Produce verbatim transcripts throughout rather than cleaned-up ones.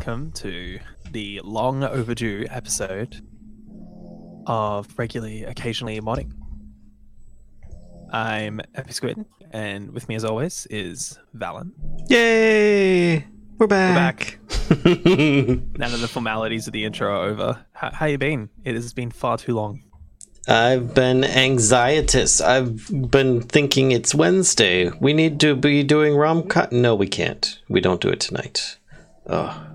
welcome to the long overdue episode of Regularly Occasionally Modding. I'm Epi Squid, and with me as always is Valen. Yay! We're back! We're back. Now that the formalities of the intro are over, how, how you been? It has been far too long. I've been anxietous. I've been thinking it's Wednesday. We need to be doing rom-com. No, we can't. We don't do it tonight. Oh,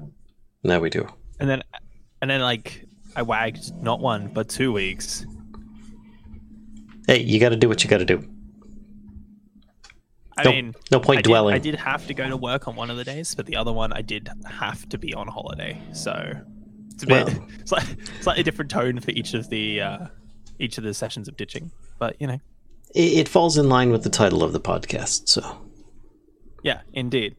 now we do. And then, and then, like, I wagged not one, but two weeks. Hey, you gotta do what you gotta do. I no, mean... No point I dwelling. Did, I did have to go to work on one of the days, but the other one I did have to be on holiday, so... It's a bit... Well, it's like, slightly different tone for each of the... Uh, each of the sessions of ditching, but you know, it, it falls in line with the title of the podcast, so yeah, indeed.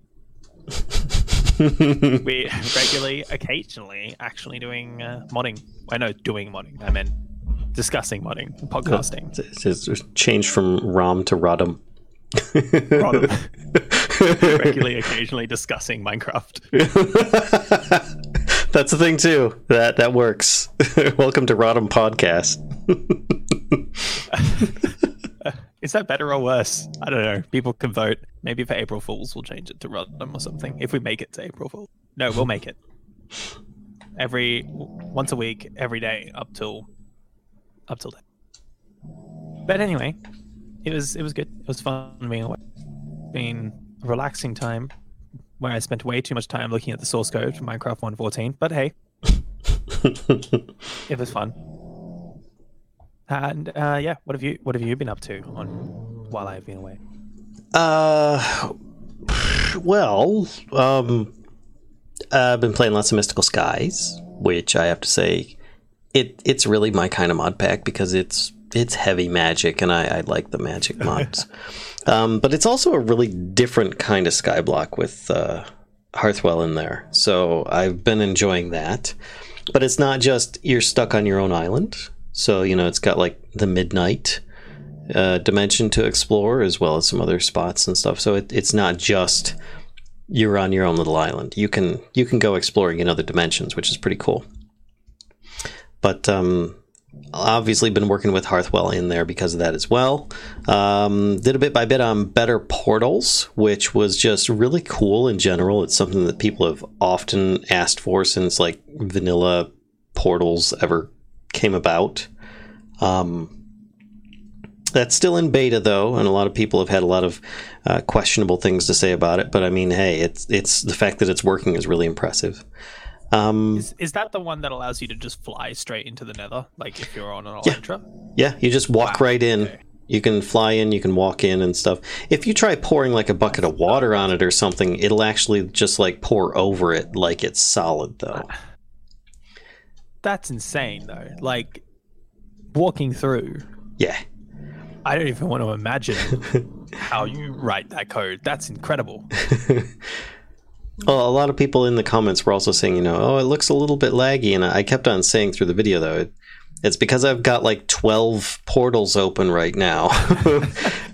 We regularly occasionally actually doing uh, modding. I know doing modding, I meant discussing modding, podcasting. Oh, it's, it's changed from ROM to Rodham. Rodham. Regularly occasionally discussing Minecraft. That's the thing too. That that works. Welcome to Rodham Podcast. Is that better or worse? I don't know. People can vote. Maybe for April Fools we'll change it to Rodham or something. If we make it to April Fool. No, we'll make it. Every once a week, every day, up till up till then. But anyway, it was it was good. It was fun being away. It's been a relaxing time, where I spent way too much time looking at the source code for Minecraft one point fourteen, but hey, it was fun. And uh, yeah, what have you what have you been up to on while I've been away? Uh, well, um, I've been playing lots of Mystical Skies, which I have to say, it it's really my kind of mod pack because it's it's heavy magic, and I, I like the magic mods. Um, but it's also a really different kind of skyblock with uh, Hearthwell in there. So I've been enjoying that. But it's not just you're stuck on your own island. So, you know, it's got like the midnight uh, dimension to explore, as well as some other spots and stuff. So it, it's not just you're on your own little island. You can you can go exploring in other dimensions, which is pretty cool. But... Um, obviously been working with Hearthwell in there because of that as well. Um, did a bit by bit on Better Portals, which was just really cool in general. It's something that people have often asked for since like vanilla portals ever came about. Um, that's still in beta though, and a lot of people have had a lot of uh, questionable things to say about it. But I mean, hey, it's it's the fact that it's working is really impressive. Um, is, is that the one that allows you to just fly straight into the Nether, like if you're on an Elantra? Yeah, yeah you just walk wow. right in. Okay. You can fly in, you can walk in and stuff. If you try pouring like a bucket of water on it or something, it'll actually just like pour over it like it's solid, though. That's insane, though. Like, walking through. Yeah. I don't even want to imagine how you write that code. That's incredible. Well, a lot of people in the comments were also saying, you know, oh, it looks a little bit laggy. And I kept on saying through the video, though, it, it's because I've got like twelve portals open right now,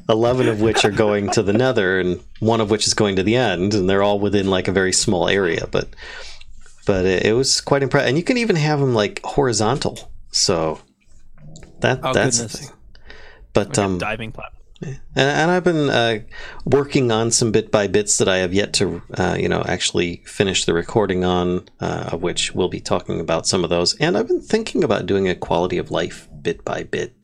eleven of which are going to the Nether and one of which is going to the end. And they're all within like a very small area. But but it, it was quite impressive. And you can even have them like horizontal. So that oh, that's goodness. the thing. But um, diving platform. And, and I've been uh, working on some bit by bits that I have yet to, uh, you know, actually finish the recording on, uh, of which we'll be talking about some of those. And I've been thinking about doing a quality of life bit by bit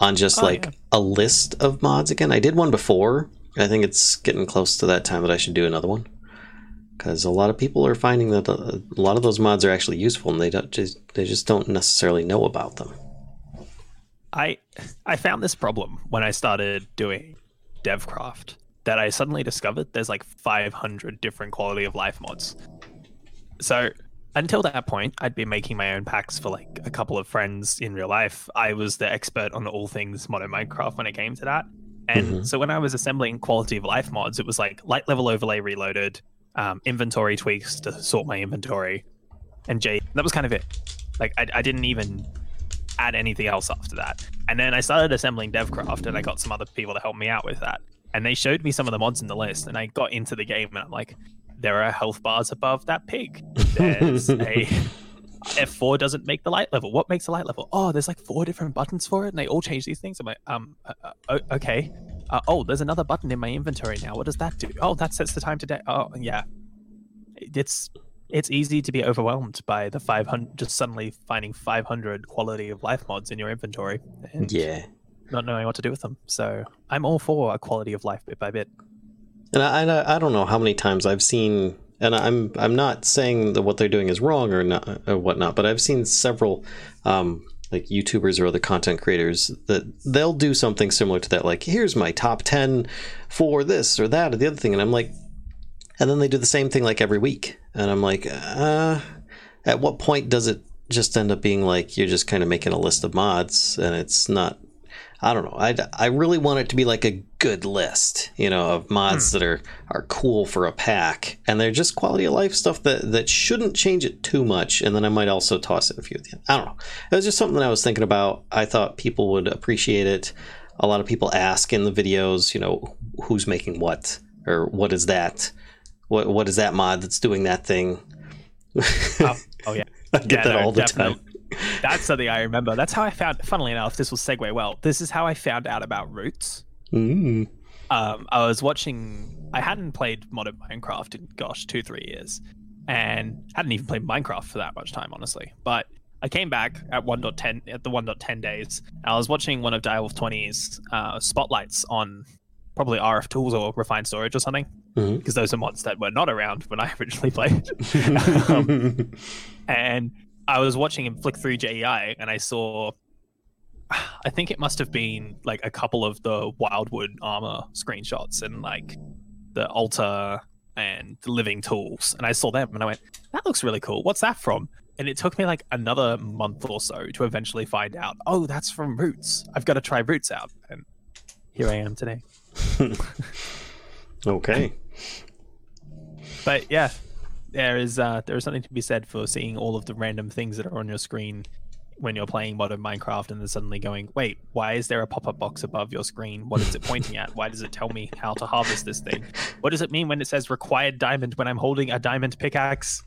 on just oh, like yeah. a list of mods again. I did one before. I think it's getting close to that time that I should do another one because a lot of people are finding that a lot of those mods are actually useful and they don't just they just don't necessarily know about them. I I found this problem when I started doing DevCraft that I suddenly discovered there's like five hundred different quality of life mods. So until that point, I'd been making my own packs for like a couple of friends in real life. I was the expert on all things Mono Minecraft when it came to that. And mm-hmm. so when I was assembling quality of life mods, it was like light level overlay reloaded, um, inventory tweaks to sort my inventory, and J. That was kind of it. Like I, I didn't even... add anything else after that. And then I started assembling DevCraft and I got some other people to help me out with that. And they showed me some of the mods in the list and I got into the game and I'm like, there are health bars above that pig. There's a F four doesn't make the light level. What makes the light level? Oh, there's like four different buttons for it, and they all change these things. I'm like, um, uh, uh, okay. Uh, oh, there's another button in my inventory now. What does that do? Oh, that sets the time to day. Oh, yeah. It's it's easy to be overwhelmed by the five hundred, just suddenly finding five hundred quality of life mods in your inventory. And yeah. Not knowing what to do with them. So I'm all for a quality of life bit by bit. And I, I, I don't know how many times I've seen, and I'm I'm not saying that what they're doing is wrong or not or whatnot, but I've seen several um, like YouTubers or other content creators that they'll do something similar to that. Like, here's my top ten for this or that or the other thing, and I'm like, and then they do the same thing like every week, and I'm like, uh, at what point does it just end up being like you're just kind of making a list of mods and it's not. I don't know. I I really want it to be like a good list, you know, of mods mm. that are, are cool for a pack, and they're just quality of life stuff that, that shouldn't change it too much. And then I might also toss in a few at the end. I don't know. It was just something that I was thinking about. I thought people would appreciate it. A lot of people ask in the videos, you know, who's making what, or what is that? What what is that mod that's doing that thing? Oh, oh yeah, I get yeah, that no, all the definitely. time. That's something I remember. That's how I found, funnily enough, this will segue well. This is how I found out about Roots. Mm. Um, I was watching, I hadn't played modded Minecraft in, gosh, two, three years. And hadn't even played Minecraft for that much time, honestly. But I came back at one ten, at the one ten days. And I was watching one of Direwolf twenty's uh, spotlights on probably R F Tools or Refined Storage or something. Because mm-hmm. those are mods that were not around when I originally played. um, and... I was watching him flick through J E I, and I saw, I think it must have been like a couple of the Wildwood Armor screenshots and like the altar and the living tools. And I saw them and I went, that looks really cool. What's that from? And it took me like another month or so to eventually find out, oh, that's from Roots. I've got to try Roots out. And here I am today. Okay. But yeah. There is uh, there is something to be said for seeing all of the random things that are on your screen when you're playing modern Minecraft, and then suddenly going, wait, why is there a pop-up box above your screen? What is it pointing at? Why does it tell me how to harvest this thing? What does it mean when it says required diamond when I'm holding a diamond pickaxe?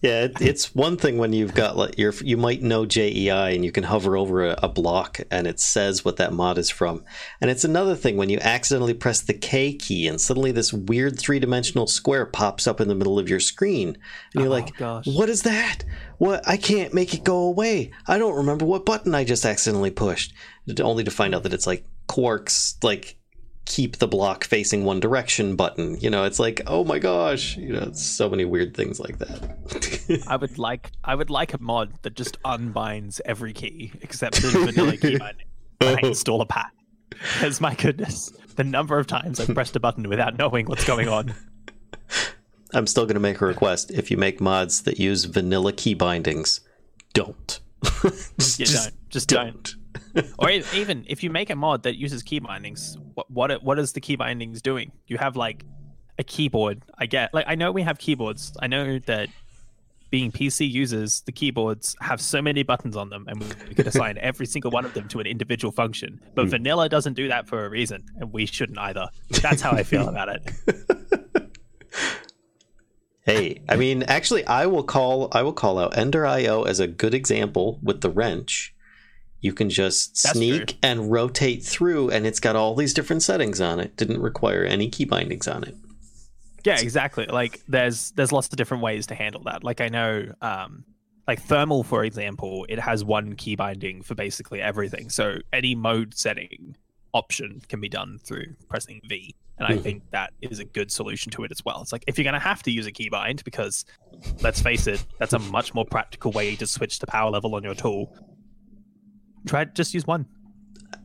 Yeah, it, it's one thing when you've got like your, you might know J E I and you can hover over a, a block and it says what that mod is from. And it's another thing when you accidentally press the K key and suddenly this weird three-dimensional square pops up in the middle of your screen. And you're oh, like, gosh. What is that? What? I can't make it go away. I don't remember what button I just accidentally pushed, only to find out that it's like Quark's like keep the block facing one direction button. You know, it's like, oh my gosh, you know, it's so many weird things like that. I would like I would like a mod that just unbinds every key except the vanilla key binding. I install a pack. Because my goodness, the number of times I've pressed a button without knowing what's going on. I'm still going to make a request. If you make mods that use vanilla key bindings, don't. just, yeah, don't. Just don't. don't. Or even if you make a mod that uses key bindings, what, what what is the key bindings doing? You have like a keyboard, I get. Like I know we have keyboards. I know that being P C users, the keyboards have so many buttons on them, and we, we could assign every single one of them to an individual function. But mm. vanilla doesn't do that for a reason, and we shouldn't either. That's how I feel about it. Hey, I mean, actually, I will call I will call out Ender I O as a good example with the wrench. You can just That's sneak true. and rotate through, and it's got all these different settings on it. Didn't require any key bindings on it. Yeah, exactly. Like, there's there's lots of different ways to handle that. Like, I know, um, like Thermal, for example, it has one key binding for basically everything. So any mode setting option can be done through pressing V. And I think that is a good solution to it as well. It's like, if you're going to have to use a keybind, because let's face it, that's a much more practical way to switch the power level on your tool. Try just use one.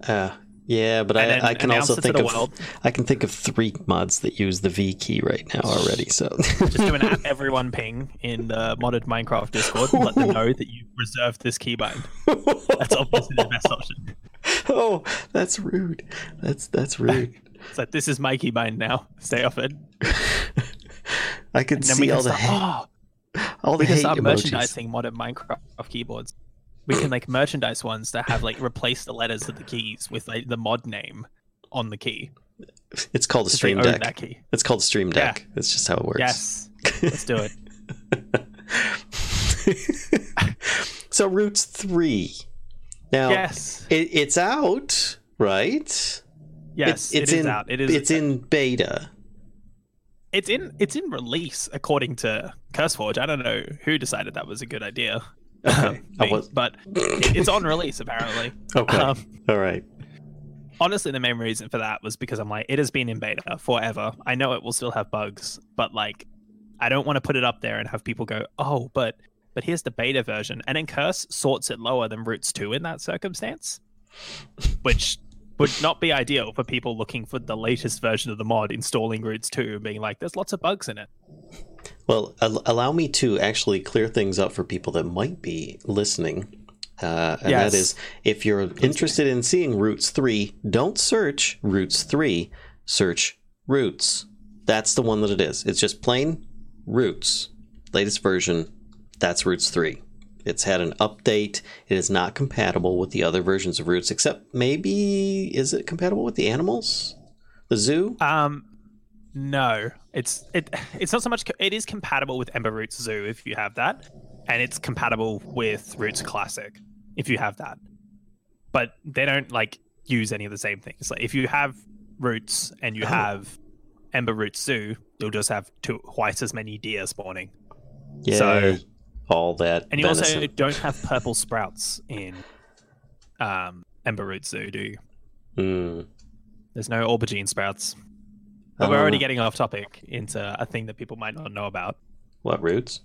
Uh, yeah, but I, I can also think of I can think of three mods that use the V key right now already. So just do an at everyone ping in the modded Minecraft Discord and let them know that you've reserved this keybind. That's obviously the best option. Oh, that's rude. That's that's rude. It's like, this is my keybind now. Stay off it. I could see all the hate. Oh, all the hate emojis. We can start merchandising modern Minecraft keyboards. We can like merchandise ones that have like replace the letters of the keys with like the mod name on the key. It's called a stream deck. It's called stream deck. Yeah. That's just how it works. Yes, let's do it. So Roots three. Now, yes. it, it's out, right? Yes, it, it's it is in, out. It is it's in beta. It's in it's in release, according to CurseForge. I don't know who decided that was a good idea. Okay. Um, I was... But it, it's on release, apparently. Okay, um, all right. Honestly, the main reason for that was because I'm like, it has been in beta forever. I know it will still have bugs, but like, I don't want to put it up there and have people go, oh, but... But here's the beta version, and then Curse sorts it lower than Roots two in that circumstance, which would not be ideal for people looking for the latest version of the mod, installing Roots two and being like, there's lots of bugs in it. Well, al- allow me to actually clear things up for people that might be listening. Uh, and yes. that is, if you're interested in seeing Roots three, don't search Roots three, search Roots. That's the one that it is. It's just plain Roots, latest version. That's Roots three. It's had an update. It is not compatible with the other versions of Roots, except maybe, is it compatible with the animals? The zoo? Um, no. It's it. It's not so much. It is compatible with Ember Roots Zoo if you have that, and it's compatible with Roots Classic if you have that. But they don't like use any of the same things. Like if you have Roots and you oh. have Ember Roots Zoo, you'll just have two, twice as many deer spawning. Yeah. So. All that, and you venison. Also don't have purple sprouts in um, Ember Root Zoo, do you? Mm. There's no aubergine sprouts. But um, we're already getting off topic into a thing that people might not know about. What roots?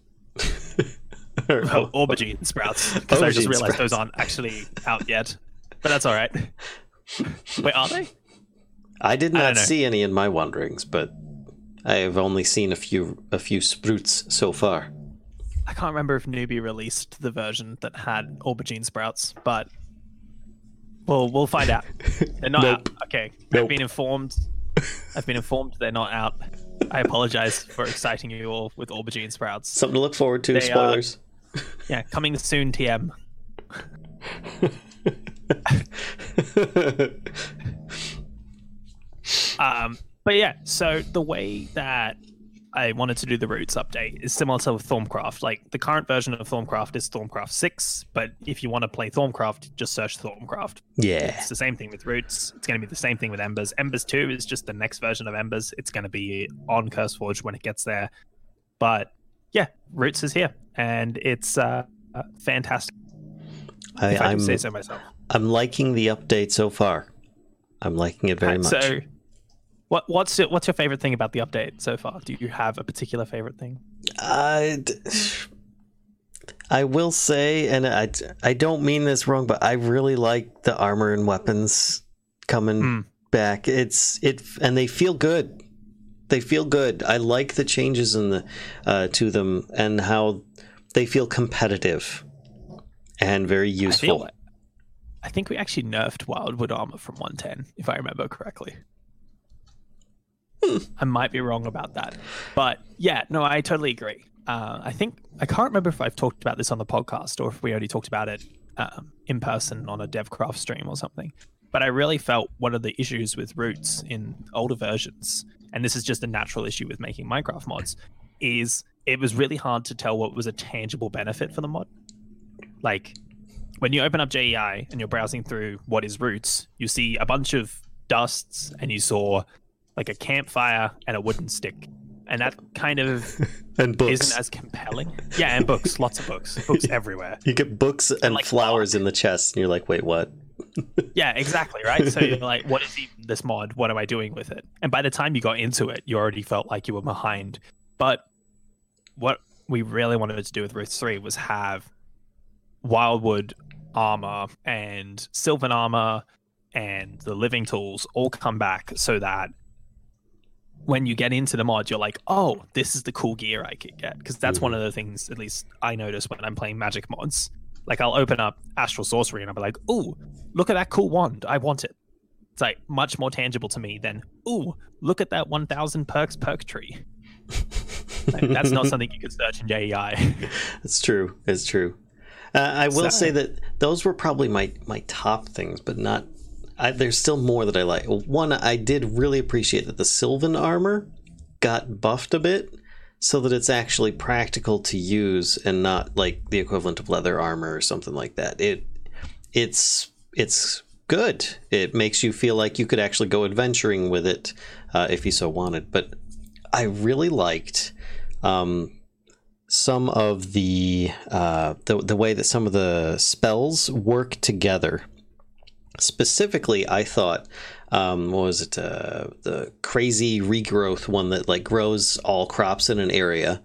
or, well, oh, aubergine sprouts. Because I just realized sprouts. Those aren't actually out yet. But that's all right. Wait, are they? I did not I see any in my wanderings, but I have only seen a few a few sprouts so far. I can't remember if Newbie released the version that had aubergine sprouts, but well, we'll find out. They're not nope. out. Okay, nope. I've been informed. I've been informed they're not out. I apologize for exciting you all with aubergine sprouts. Something to look forward to. They spoilers. Are, yeah, coming soon, T M. um, but yeah, so the way that I wanted to do the Roots update is similar to Thorncraft. Like the current version of Thorncraft is Thorncraft six, but if you want to play Thorncraft, just search Thorncraft. Yeah. It's the same thing with Roots. It's going to be the same thing with Embers. Embers two is just the next version of Embers. It's going to be on CurseForge when it gets there. But yeah, Roots is here and it's uh, fantastic. I, if I can say so myself. I'm liking the update so far. I'm liking it very much. So, What what's your, what's your favorite thing about the update so far? Do you have a particular favorite thing? I I will say, and I I don't mean this wrong, but I really like the armor and weapons coming mm. back. It's it and they feel good. They feel good. I like the changes in the uh, to them and how they feel competitive and very useful. I, feel like, I think we actually nerfed Wildwood Armor from one ten, if I remember correctly. I might be wrong about that, but yeah, no, I totally agree. Uh, I think I can't remember if I've talked about this on the podcast or if we already talked about it um, in person on a DevCraft stream or something. But I really felt one of the issues with Roots in older versions, and this is just a natural issue with making Minecraft mods, is it was really hard to tell what was a tangible benefit for the mod. Like when you open up J E I and you're browsing through what is Roots, you see a bunch of dusts and you saw like a campfire and a wooden stick. And that kind of and books. Isn't as compelling. Yeah, and books. Lots of books. Books everywhere. You get books and, and like, flowers in the chest, and you're like, wait, what? Yeah, exactly, right? So you're like, what is even this mod? What am I doing with it? And by the time you got into it, you already felt like you were behind. But what we really wanted to do with Roots three was have Wildwood Armor and Sylvan Armor and the Living Tools all come back so that when you get into the mod, you're like, oh, this is the cool gear I could get. Because that's mm. one of the things, at least I notice when I'm playing magic mods. Like, I'll open up Astral Sorcery and I'll be like, ooh, look at that cool wand. I want it. It's like much more tangible to me than, ooh, look at that one thousand perks perk tree. Like, that's not something you could search in J E I. It's true. It's true. Uh, I will so, say that those were probably my, my top things, but not... I, there's still more that I like. One, I did really appreciate that the Sylvan Armor got buffed a bit, so that it's actually practical to use and not like the equivalent of leather armor or something like that. It it's it's good. It makes you feel like you could actually go adventuring with it uh, if you so wanted. But I really liked um, some of the, uh, the the way that some of the spells work together. Specifically, I thought, um, what was it? Uh, the crazy regrowth one that like grows all crops in an area,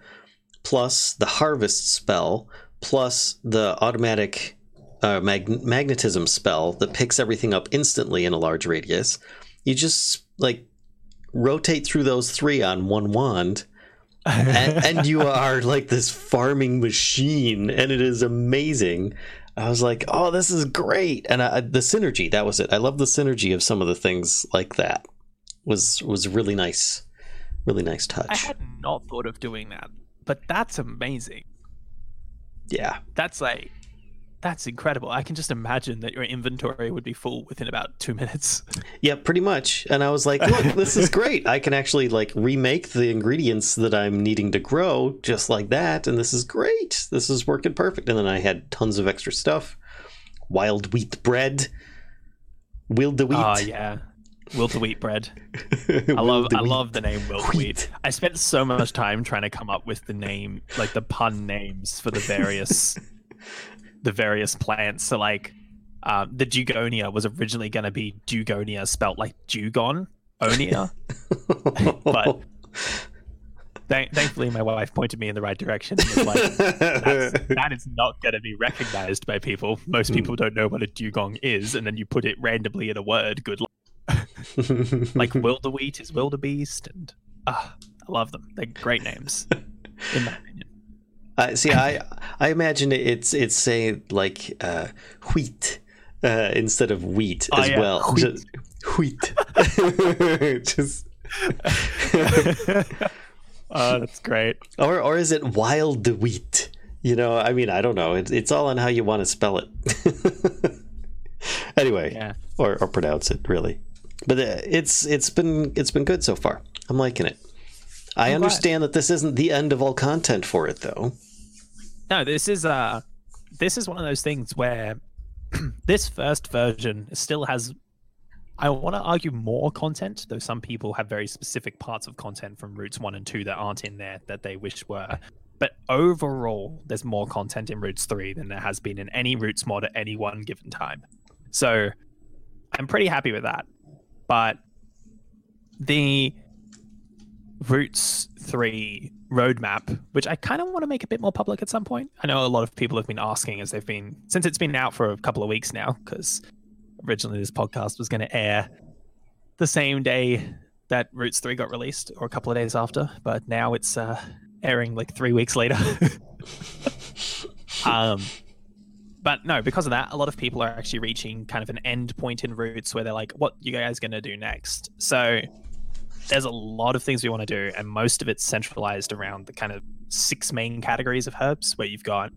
plus the harvest spell, plus the automatic uh, mag- magnetism spell that picks everything up instantly in a large radius. You just like rotate through those three on one wand, and, and you are like this farming machine, and it is amazing. I was like, oh, this is great. And I, the synergy, that was it. I love the synergy of some of the things like that. Was was really nice. Really nice touch. I had not thought of doing that, but that's amazing. Yeah. That's like, that's incredible. I can just imagine that your inventory would be full within about two minutes. Yeah, pretty much. And I was like, look, this is great. I can actually like remake the ingredients that I'm needing to grow just like that. And this is great. This is working perfect. And then I had tons of extra stuff. Wild wheat bread. Wild the wheat. Oh, yeah. Wild the wheat bread. I love I wheat. love the name Wild wheat. wheat. I spent so much time trying to come up with the name, like the pun names for the various... the various plants. So like um, the Dugonia was originally going to be Dugonia spelt like Dugon Onia, but th- thankfully my wife pointed me in the right direction and was like, That's, that is not going to be recognized by people. Most people don't know what a dugong is, and then you put it randomly in a word, good luck. Like Wildeweet is Wildebeest, and uh, I love them. They're great names in my opinion. Uh, see, I I imagine it's it's saying like uh, wheat uh, instead of wheat as oh, yeah. well. Wheat. Just, wheat. Just... oh, that's great. Or or is it wild wheat? You know, I mean, I don't know. It's it's all on how you want to spell it. Anyway, yeah. or or pronounce it really. But it's it's been it's been good so far. I'm liking it. I understand that this isn't the end of all content for it, though. No, this is uh, this is one of those things where this first version still has, I want to argue, more content, though some people have very specific parts of content from Roots one and two that aren't in there that they wish were. But overall, there's more content in Roots three than there has been in any Roots mod at any one given time. So I'm pretty happy with that. But the... Roots three roadmap, which I kind of want to make a bit more public at some point. I know a lot of people have been asking as they've been, since it's been out for a couple of weeks now, because originally this podcast was going to air the same day that Roots three got released, or a couple of days after, but now it's uh, airing like three weeks later. um, but no, because of that, a lot of people are actually reaching kind of an end point in Roots where they're like, what you guys going to do next? So... there's a lot of things we want to do, and most of it's centralized around the kind of six main categories of herbs, where you've got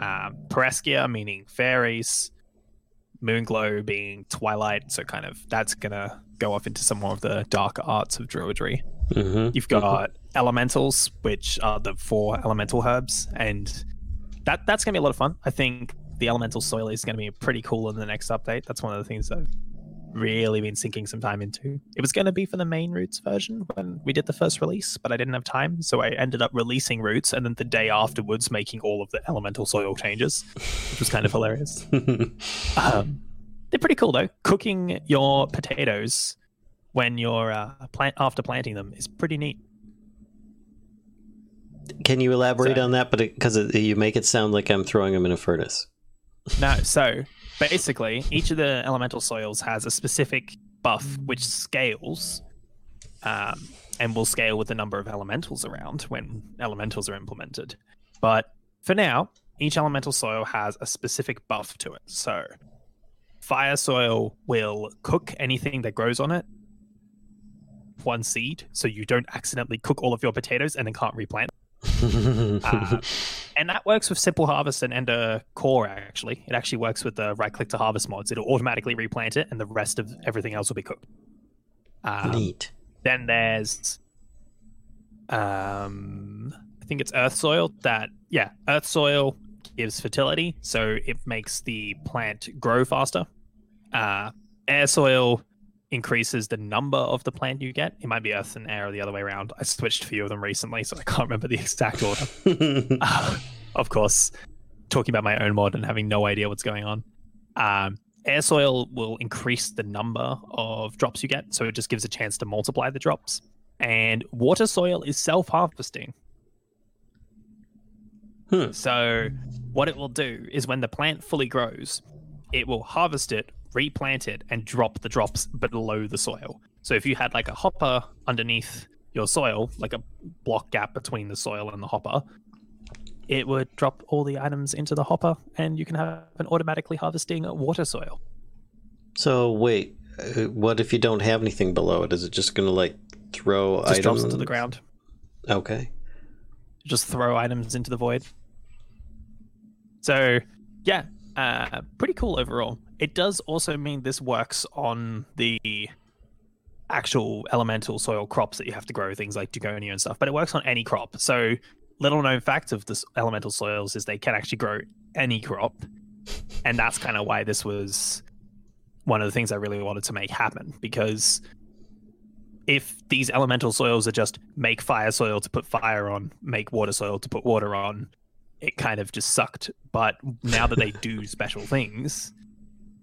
um, Pereskia, meaning fairies, Moonglow being Twilight, so kind of that's going to go off into some more of the darker arts of Druidry. Mm-hmm. You've got mm-hmm. Elementals, which are the four elemental herbs, and that that's going to be a lot of fun. I think the Elemental Soil is going to be pretty cool in the next update. That's one of the things that... really been sinking some time into. It was going to be for the main Roots version when we did the first release, but I didn't have time, so I ended up releasing Roots and then the day afterwards making all of the elemental soil changes, which was kind of hilarious. Um, they're pretty cool though. Cooking your potatoes when you're uh, plant after planting them is pretty neat. Can you elaborate so, on that? But because you make it sound like I'm throwing them in a furnace. No, so basically each of the elemental soils has a specific buff which scales um, and will scale with the number of elementals around when elementals are implemented. But for now, each elemental soil has a specific buff to it. So fire soil will cook anything that grows on it, one seed, so you don't accidentally cook all of your potatoes and then can't replant. uh, and that works with Simple Harvest and Ender Core, actually. It actually works with the right-click to harvest mods. It'll automatically replant it, and the rest of everything else will be cooked. Um, Neat. Then there's um, I think it's earth soil that, yeah, earth soil gives fertility, so it makes the plant grow faster. Uh, air soil increases the number of the plant you get. It might be earth and air or the other way around. I switched a few of them recently, so I can't remember the exact order. uh, of course, talking about my own mod and having no idea what's going on. Um, air soil will increase the number of drops you get, so it just gives a chance to multiply the drops. And water soil is self-harvesting. Huh. So what it will do is when the plant fully grows, it will harvest it, replant it, and drop the drops below the soil. So if you had like a hopper underneath your soil, like a block gap between the soil and the hopper, it would drop all the items into the hopper, and you can have an automatically harvesting water soil. So wait, what if you don't have anything below it? Is it just going to like throw items? Just drops into the ground. Okay. Just throw items into the void. So, yeah, uh, pretty cool overall. It does also mean this works on the actual elemental soil crops that you have to grow, things like Dugonia and stuff, but it works on any crop. So little known fact of this elemental soils is they can actually grow any crop, and that's kind of why this was one of the things I really wanted to make happen, because if these elemental soils are just make fire soil to put fire on, make water soil to put water on, it kind of just sucked. But now that they do special things,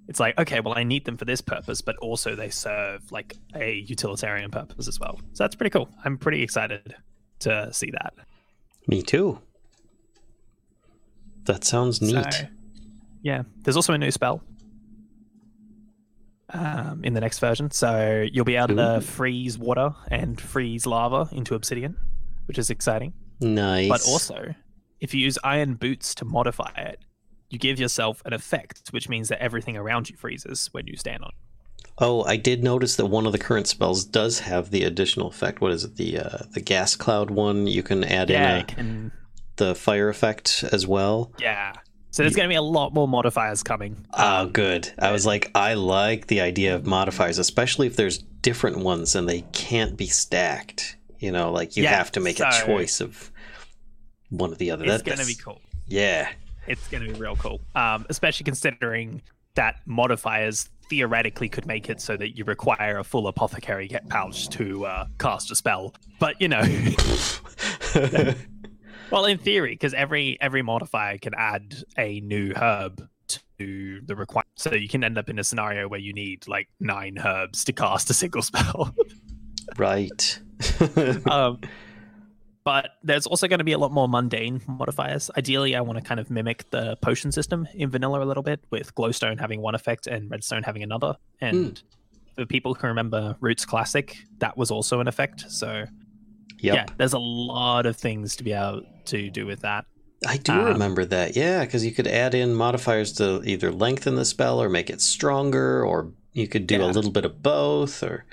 it's like, okay, well, I need them for this purpose, but also they serve like a utilitarian purpose as well. So that's pretty cool. I'm pretty excited to see that. Me too. That sounds neat. So, yeah, there's also a new spell Um, in the next version, so you'll be able to Ooh. freeze water and freeze lava into obsidian, which is exciting. Nice. But also, if you use iron boots to modify it, you give yourself an effect, which means that everything around you freezes when you stand on it. Oh, I did notice that one of the current spells does have the additional effect. What is it? The uh, the gas cloud one. You can add yeah, in a, can... the fire effect as well. Yeah. So there's going to be a lot more modifiers coming. Oh, good. I was like, I like the idea of modifiers, especially if there's different ones and they can't be stacked. You know, like you yeah, have to make so a choice of one or the other. It's going to be cool. Yeah. It's going to be real cool, um, especially considering that modifiers theoretically could make it so that you require a full apothecary pouch to uh, cast a spell. But, you know... Well, in theory, because every every modifier can add a new herb to the requirement. So you can end up in a scenario where you need like nine herbs to cast a single spell. Right. um, but there's also going to be a lot more mundane modifiers. Ideally, I want to kind of mimic the potion system in vanilla a little bit, with glowstone having one effect and redstone having another. And mm. for people who remember Roots Classic, that was also an effect. So... Yep. Yeah, there's a lot of things to be able to do with that. I do um, remember that, yeah, because you could add in modifiers to either lengthen the spell or make it stronger, or you could do yeah. a little bit of both. Or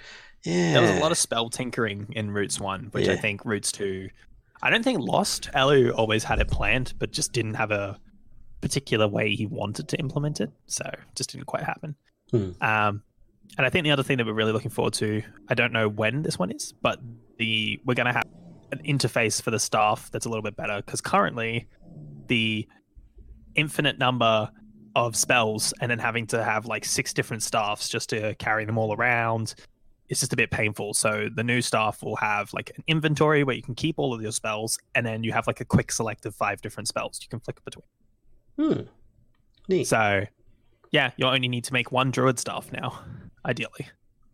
yeah, there was a lot of spell tinkering in Roots one, which yeah. I think Roots two, I don't think lost. Elu always had it planned, but just didn't have a particular way he wanted to implement it, so it just didn't quite happen. Hmm. Um, and I think the other thing that we're really looking forward to, I don't know when this one is, but... The, we're going to have an interface for the staff that's a little bit better, because currently the infinite number of spells and then having to have like six different staffs just to carry them all around, it's just a bit painful. So the new staff will have like an inventory where you can keep all of your spells, and then you have like a quick select of five different spells you can flick between. Hmm. Neat. So yeah, you only need to make one druid staff now, ideally.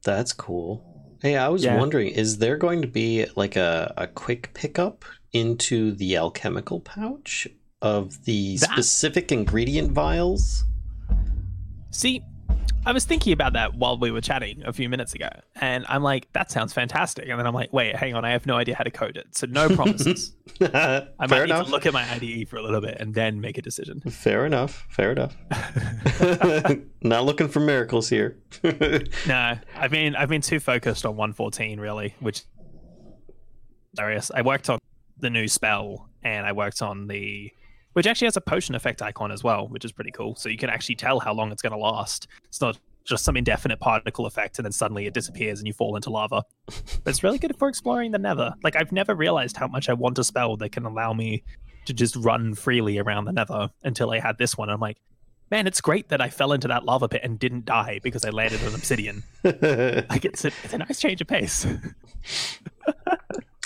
That's cool. Hey, I was yeah. wondering, is there going to be like a, a quick pickup into the alchemical pouch of the that... specific ingredient vials? See, I was thinking about that while we were chatting a few minutes ago, and I'm like, that sounds fantastic. And then I'm like, wait, hang on, I have no idea how to code it. So no promises. I might Fair need enough. to look at my I D E for a little bit and then make a decision. Fair enough. Fair enough. Not looking for miracles here. No, I mean, I've been too focused on one fourteen, really, which is hilarious. I worked on the new spell, and I worked on the... which actually has a potion effect icon as well, which is pretty cool. So you can actually tell how long it's going to last. It's not just some indefinite particle effect, and then suddenly it disappears and you fall into lava. But it's really good for exploring the Nether. Like, I've never realized how much I want a spell that can allow me to just run freely around the Nether until I had this one. I'm like, man, it's great that I fell into that lava pit and didn't die because I landed on obsidian. Like, it's a, it's a nice change of pace.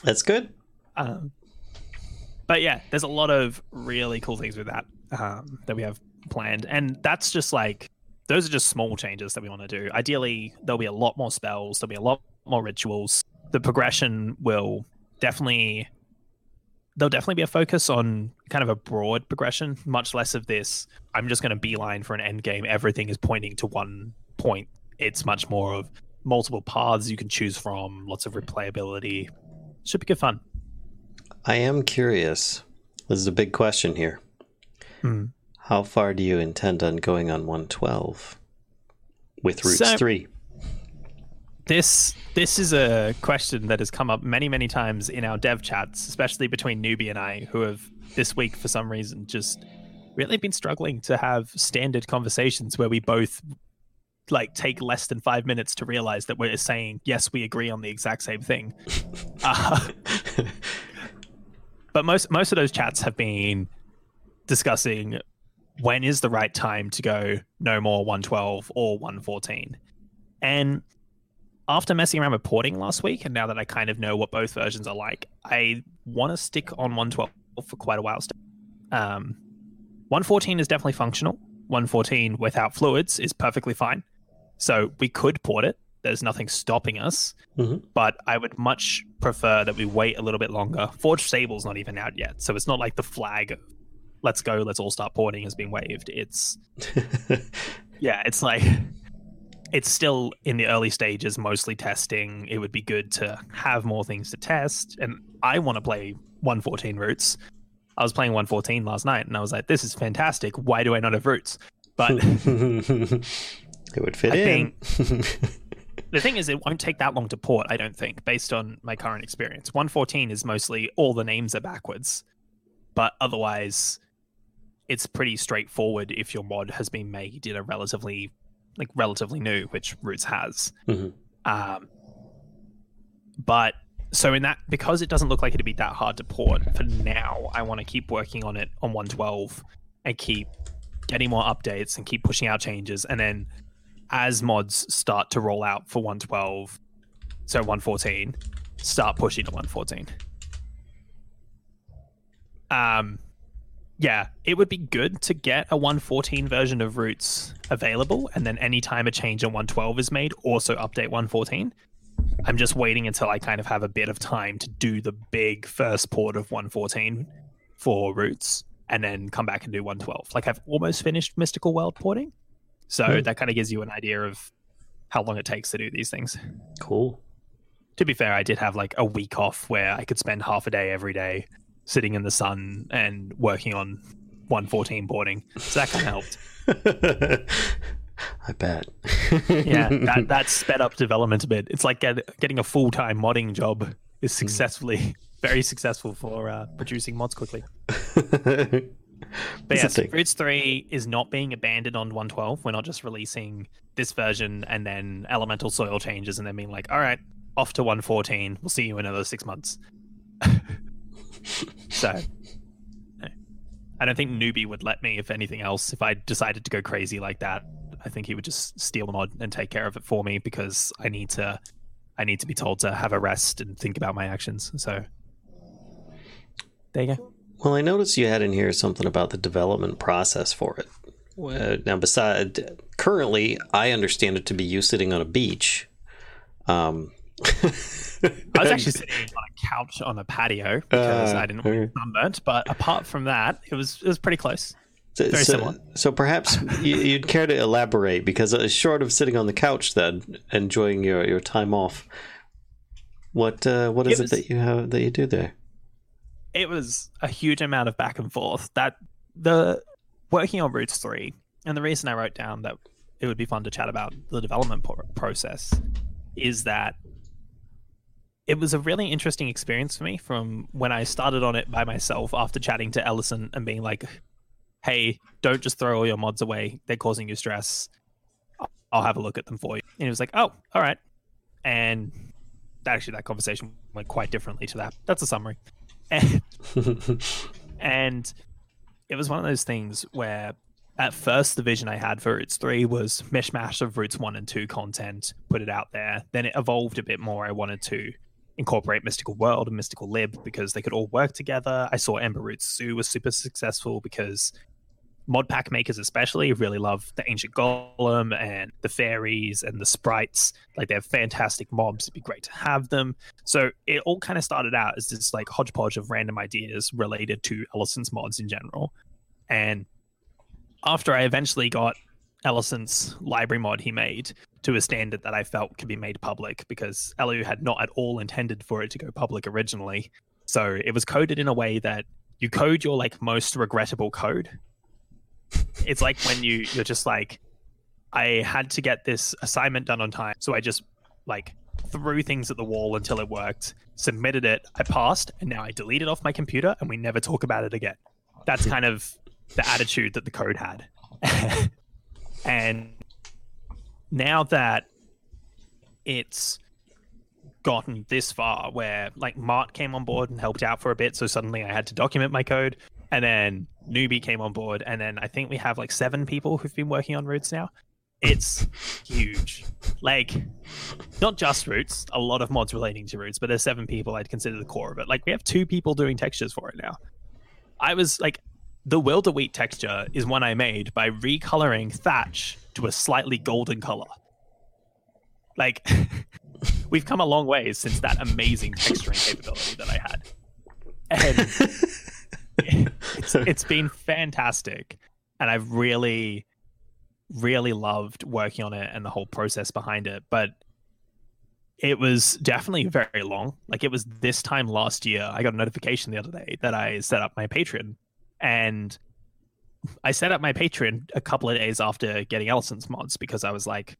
That's good. Um, but yeah, there's a lot of really cool things with that um, that we have planned. And that's just like, those are just small changes that we want to do. Ideally, there'll be a lot more spells. There'll be a lot more rituals. The progression will definitely... There'll definitely be a focus on kind of a broad progression, much less of this, I'm just going to beeline for an end game. Everything is pointing to one point. It's much more of multiple paths you can choose from, lots of replayability. Should be good fun. I am curious. This is a big question here. Mm. How far do you intend on going on one twelve with Roots so, three? This this is a question that has come up many, many times in our dev chats, especially between Newbie and I, who have this week, for some reason, just really been struggling to have standard conversations where we both like take less than five minutes to realize that we're saying, yes, we agree on the exact same thing. uh, but most most of those chats have been discussing... when is the right time to go no more one twelve or one fourteen? And after messing around with porting last week, and now that I kind of know what both versions are like, I want to stick on one twelve for quite a while still. Um, one fourteen is definitely functional. one fourteen without fluids is perfectly fine. So we could port it. There's nothing stopping us. Mm-hmm. But I would much prefer that we wait a little bit longer. Forge Stable's not even out yet, so it's not like the flag... let's go, let's all start porting has been waived. It's yeah, it's like it's still in the early stages, mostly testing. It would be good to have more things to test. And I want to play one fourteen Roots. I was playing one fourteen last night and I was like, this is fantastic. Why do I not have Roots? But it would fit I in. Think, the thing is, it won't take that long to port, I don't think, based on my current experience. one fourteen is mostly all the names are backwards. But otherwise it's pretty straightforward if your mod has been made in a relatively, like relatively new, which Roots has. Mm-hmm. Um, but so in that, because it doesn't look like it'd be that hard to port for now, I want to keep working on it on one twelve and keep getting more updates and keep pushing out changes. And then as mods start to roll out for one twelve, so one fourteen, start pushing to one fourteen. Um, yeah, it would be good to get a one fourteen version of Roots available, and then anytime a change on one twelve is made, also update one fourteen. I'm just waiting until I kind of have a bit of time to do the big first port of one fourteen for Roots, and then come back and do one twelve. Like, I've almost finished Mystical World porting, so mm. that kind of gives you an idea of how long it takes to do these things. Cool. To be fair, I did have like a week off where I could spend half a day every day sitting in the sun and working on one fourteen boarding. So that kind of helped. I bet. Yeah, that, that sped up development a bit. It's like get, getting a full-time modding job is successfully, mm. very successful for uh, producing mods quickly. But yes, Roots three is not being abandoned on one twelve. We're not just releasing this version and then elemental soil changes and then being like, all right, off to one fourteen. We'll see you in another six months. So, no. I don't think Newbie would let me, if anything else, if I decided to go crazy like that. I think he would just steal the mod and take care of it for me, because I need to I need to be told to have a rest and think about my actions. So, there you go. Well, I noticed you had in here something about the development process for it. Uh, now, besides, currently, I understand it to be you sitting on a beach. Um I was actually sitting on a couch on a patio because uh, I didn't want to be sunburnt, but apart from that, it was it was pretty close. So, Very so, similar. So perhaps you, you'd care to elaborate, because short of sitting on the couch, then enjoying your, your time off, what uh, what is it, was, it that you have that you do there? It was a huge amount of back and forth. That the working on Roots three, and the reason I wrote down that it would be fun to chat about the development pro- process is that it was a really interesting experience for me from when I started on it by myself after chatting to Ellison and being like, hey, don't just throw all your mods away. They're causing you stress. I'll have a look at them for you. And he was like, oh, all right. And actually that conversation went quite differently to that. That's a summary. And, and it was one of those things where at first the vision I had for Roots three was mishmash of Roots one and two content, put it out there. Then it evolved a bit more. I wanted to incorporate Mystical World and Mystical Lib because they could all work together. I saw Ember Roots Zoo was super successful because mod pack makers especially really love the Ancient Golem and the fairies and the sprites. Like, they're fantastic mobs. It'd be great to have them. So it all kind of started out as this like hodgepodge of random ideas related to Ellison's mods in general. And after I eventually got Ellison's library mod he made to a standard that I felt could be made public, because Elu had not at all intended for it to go public originally. So it was coded in a way that you code your like most regrettable code. It's like when you, you're just like, I had to get this assignment done on time. So I just like threw things at the wall until it worked, submitted it, I passed, and now I delete it off my computer and we never talk about it again. That's kind of the attitude that the code had. And now that it's gotten this far where like Mart came on board and helped out for a bit, so suddenly I had to document my code. And then Newbie came on board, and then I think we have like seven people who've been working on Roots now. It's huge. Like, not just Roots, a lot of mods relating to Roots, but there's seven people I'd consider the core of it. Like, we have two people doing textures for it now. I was like, the Wilderwheat texture is one I made by recoloring thatch to a slightly golden color. Like, we've come a long way since that amazing texturing capability that I had. And... it's, it's been fantastic, and I've really really loved working on it and the whole process behind it. But it was definitely very long. Like, it was this time last year I got a notification the other day that I set up my Patreon, and I set up my Patreon a couple of days after getting Ellison's mods, because I was like,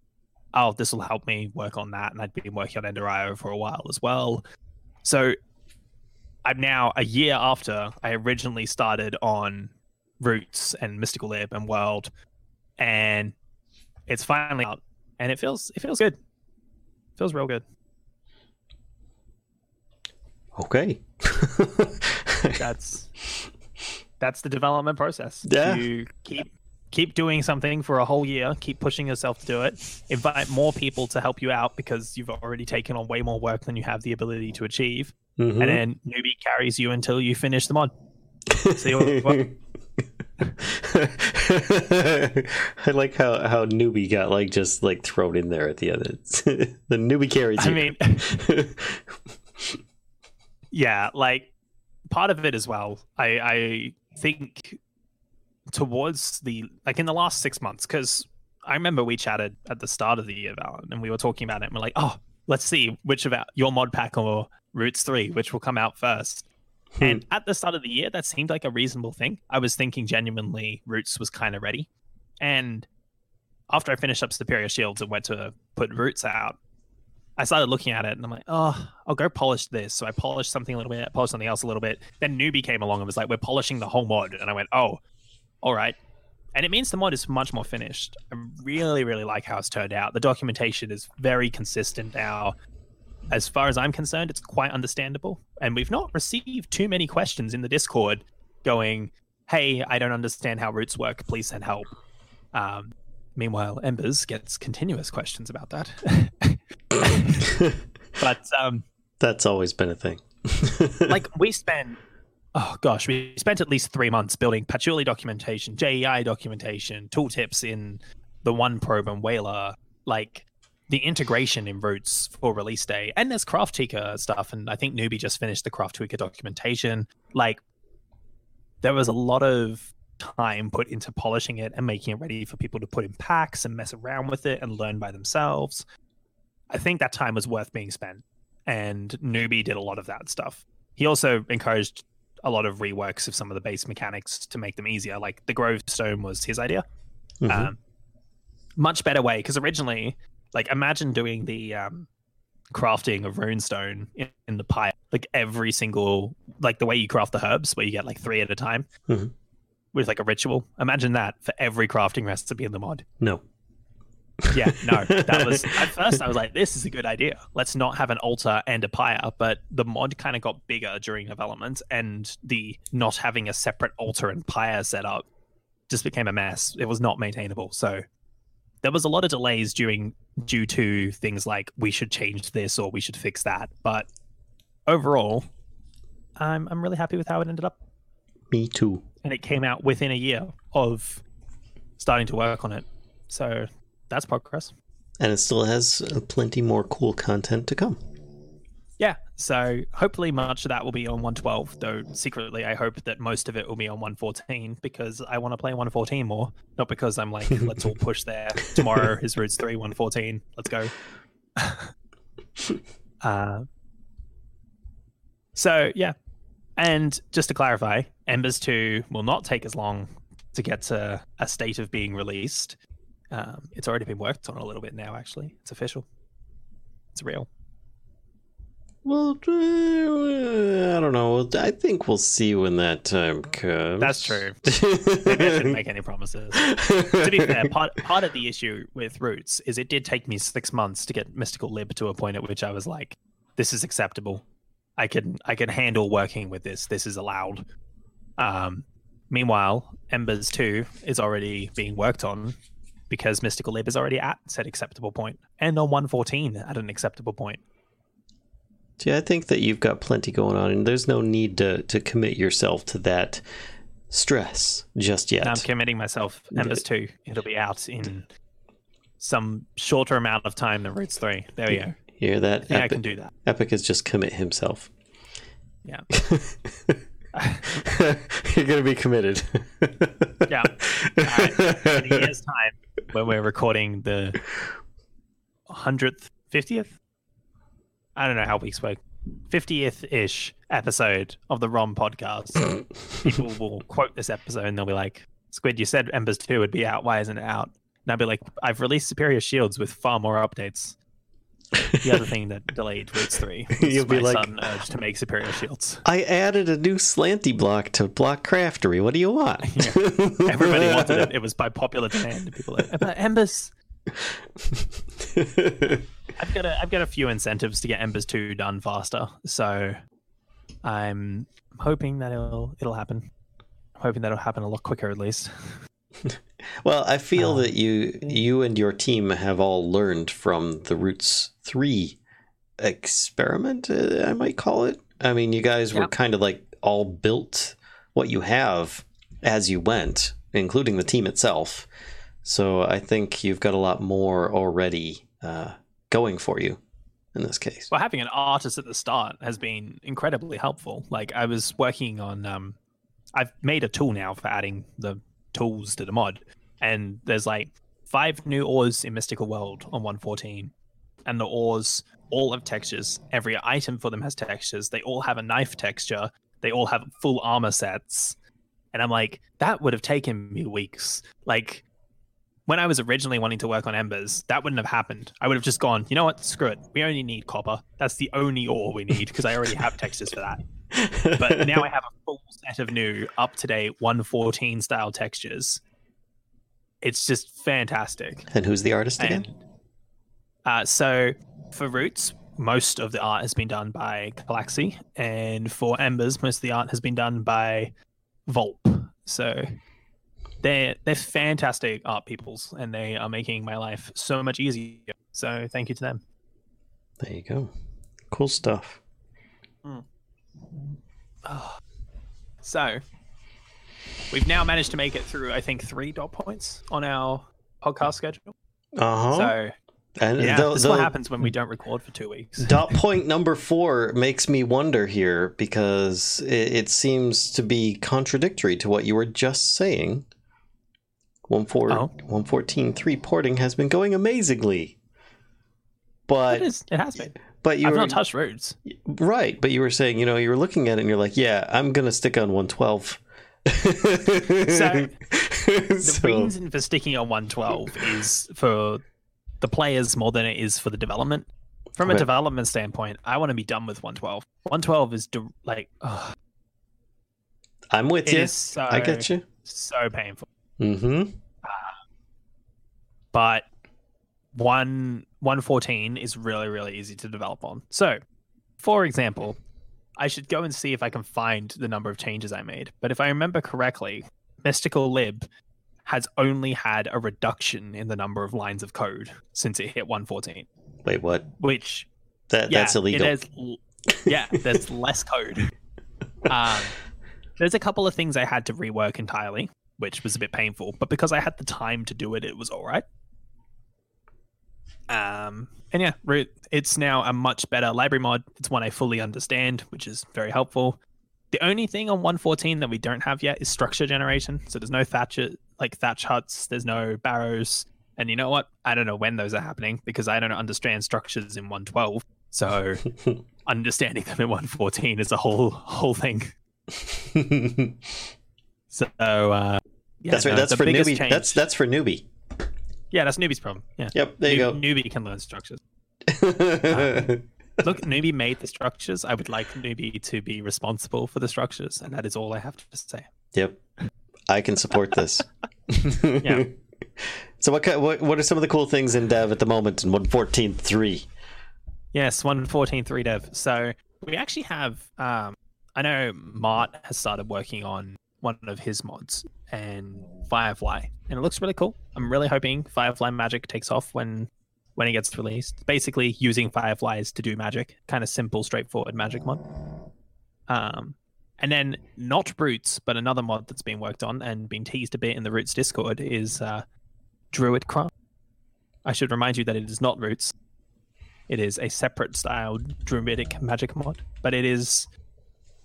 oh, this will help me work on that, and I'd been working on Ender I O for a while as well. So I'm now a year after I originally started on Roots and Mystical Lib and World, and it's finally out, and it feels it feels good. It feels real good. Okay. that's that's the development process. Yeah. You keep keep doing something for a whole year, keep pushing yourself to do it, invite more people to help you out because you've already taken on way more work than you have the ability to achieve. Mm-hmm. And then Newbie carries you until you finish the mod. See what... I like how, how Newbie got like just like thrown in there at the end. The Newbie carries you. I mean, yeah, like part of it as well. I I think towards the like in the last six months, because I remember we chatted at the start of the year, Valen, and we were talking about it, and we're like, oh, let's see which of our, your mod pack or Roots three, which will come out first. Hmm. And at the start of the year, that seemed like a reasonable thing. I was thinking genuinely Roots was kind of ready. And after I finished up Superior Shields and went to put Roots out, I started looking at it and I'm like, oh, I'll go polish this. So I polished something a little bit, polished something else a little bit. Then Newbie came along and was like, we're polishing the whole mod. And I went, oh, all right. And it means the mod is much more finished. I really, really like how it's turned out. The documentation is very consistent now. As far as I'm concerned, it's quite understandable. And we've not received too many questions in the Discord going, hey, I don't understand how Roots work. Please send help. Um, meanwhile, Embers gets continuous questions about that. But um, that's always been a thing. Like, we spent, oh gosh, we spent at least three months building Patchouli documentation, J E I documentation, tooltips in the one program, Whaler, like... the integration in Roots for release day, and there's Craftica stuff, and I think Newbie just finished the Craftica documentation. Like, there was a lot of time put into polishing it and making it ready for people to put in packs and mess around with it and learn by themselves. I think that time was worth being spent, and Newbie did a lot of that stuff. He also encouraged a lot of reworks of some of the base mechanics to make them easier. Like, the Grove Stone was his idea. Mm-hmm. Um, much better way, because originally... like, imagine doing the um, crafting of runestone in, in the pie. Like, every single... like, the way you craft the herbs, where you get, like, three at a time, mm-hmm. with, like, a ritual. Imagine that for every crafting recipe in the mod. No. Yeah, no, that was, at first I was like, this is a good idea. Let's not have an altar and a pyre, but the mod kind of got bigger during development, and the not having a separate altar and pyre setup just became a mess. It was not maintainable. So there was a lot of delays during, due to things like we should change this or we should fix that. But overall, I'm I'm really happy with how it ended up. Me too. And it came out within a year of starting to work on it. So that's progress. And it still has plenty more cool content to come. Yeah. So hopefully much of that will be on one twelve, though secretly I hope that most of it will be on one fourteen because I want to play one fourteen more. Not because I'm like, let's all push there. Tomorrow is Roots three, one fourteen. Let's go. uh, so, yeah. And just to clarify, Embers two will not take as long to get to a state of being released. Um, it's already been worked on a little bit now, actually. It's official. It's real. Well, I don't know. I think we'll see when that time comes. That's true. Maybe I shouldn't make any promises. To be fair, part, part of the issue with Roots is it did take me six months to get Mystical Lib to a point at which I was like, this is acceptable. I can I can handle working with this. This is allowed. Um, meanwhile, Embers two is already being worked on because Mystical Lib is already at said acceptable point and on one fourteen at an acceptable point. Yeah, I think that you've got plenty going on, and there's no need to, to commit yourself to that stress just yet. I'm committing myself. Embers two, it'll be out in some shorter amount of time than Roots three. There we go. You hear that? I think Epic, I can do that. Epic has just commit himself. Yeah. You're going to be committed. Yeah. Uh, in a year's time, when we're recording the one hundredth, fiftieth? I don't know how weeks work. fiftieth-ish episode of the ROM podcast. People will quote this episode and they'll be like, Squid, you said Embers two would be out. Why isn't it out? And I'll be like, I've released Superior Shields with far more updates. The other thing that delayed Roots three was You'll be my like, sudden urge to make Superior Shields. I added a new slanty block to Block Craftery. What do you want? Yeah. Everybody wanted it. It was by popular demand. People were like, but Embers... I've got a, I've got a few incentives to get Embers two done faster, so I'm hoping that it'll it'll happen. I'm hoping that'll happen a lot quicker, at least. Well, I feel um, that you you and your team have all learned from the Roots three experiment, I might call it. I mean, you guys were yep. kind of like all built what you have as you went, including the team itself. So I think you've got a lot more already uh, going for you in this case. Well, having an artist at the start has been incredibly helpful. Like I was working on, um, I've made a tool now for adding the tools to the mod. And there's like five new ores in Mystical World on one fourteen. And the ores all have textures. Every item for them has textures. They all have a knife texture. They all have full armor sets. And I'm like, that would have taken me weeks. Like... When I was originally wanting to work on Embers, that wouldn't have happened. I would have just gone, you know what, screw it. We only need copper. That's the only ore we need because I already have textures for that. But now I have a full set of new, up-to-date one fourteen style textures. It's just fantastic. And who's the artist again? And, uh, so for Roots, most of the art has been done by Galaxy. And for Embers, most of the art has been done by Volp. So... They're, they're fantastic art peoples, and they are making my life so much easier. So thank you to them. There you go. Cool stuff. Mm. Oh. So we've now managed to make it through, I think, three dot points on our podcast schedule. Uh-huh. So and yeah, the, this the, is what happens when we don't record for two weeks. Dot point number four makes me wonder here because it, it seems to be contradictory to what you were just saying. one fourteen three porting has been going amazingly. But it, is, it has been. But you I've were, not touched Roots. Right, but you were saying, you know, you were looking at it and you're like, yeah, I'm going to stick on one twelve. So the so. reason for sticking on one twelve is for the players more than it is for the development. From a right. development standpoint, I want to be done with one twelve. one twelve is de- like... Ugh. I'm with it you. Is so, I get you. So painful. Mm-hmm. Uh, but one one fourteen is really, really easy to develop on. So, for example, I should go and see if I can find the number of changes I made. But if I remember correctly, Mystical Lib has only had a reduction in the number of lines of code since it hit one fourteen. Wait, what? Which... That, yeah, that's illegal. It has, yeah, there's less code. Um, there's a couple of things I had to rework entirely, which was a bit painful. But because I had the time to do it, it was all right. Um, and yeah, Root, it's now a much better library mod. It's one I fully understand, which is very helpful. The only thing on one fourteen that we don't have yet is structure generation. So there's no thatch, like thatch huts. There's no barrows. And you know what? I don't know when those are happening because I don't understand structures in one twelve. So understanding them in one fourteen is a whole whole thing. So uh, yeah, that's right. No, that's for newbie. Change. That's that's for newbie. Yeah, that's newbie's problem. Yeah. Yep. There you New- go. Newbie can learn structures. um, look, newbie made the structures. I would like newbie to be responsible for the structures, and that is all I have to say. Yep. I can support this. Yeah. So what, what what are some of the cool things in dev at the moment in one fourteen point three? Yes, one fourteen point three dev. So we actually have, um, I know Mart has started working on one of his mods and Firefly, and it looks really cool. I'm really hoping Firefly Magic takes off when, when it gets released. Basically using Fireflies to do magic, kind of simple, straightforward magic mod. Um, and then not Roots, but another mod that's been worked on and been teased a bit in the Roots Discord is... Uh, Druid craft. I should remind you that it is not Roots. It is a separate style druidic magic mod, but it is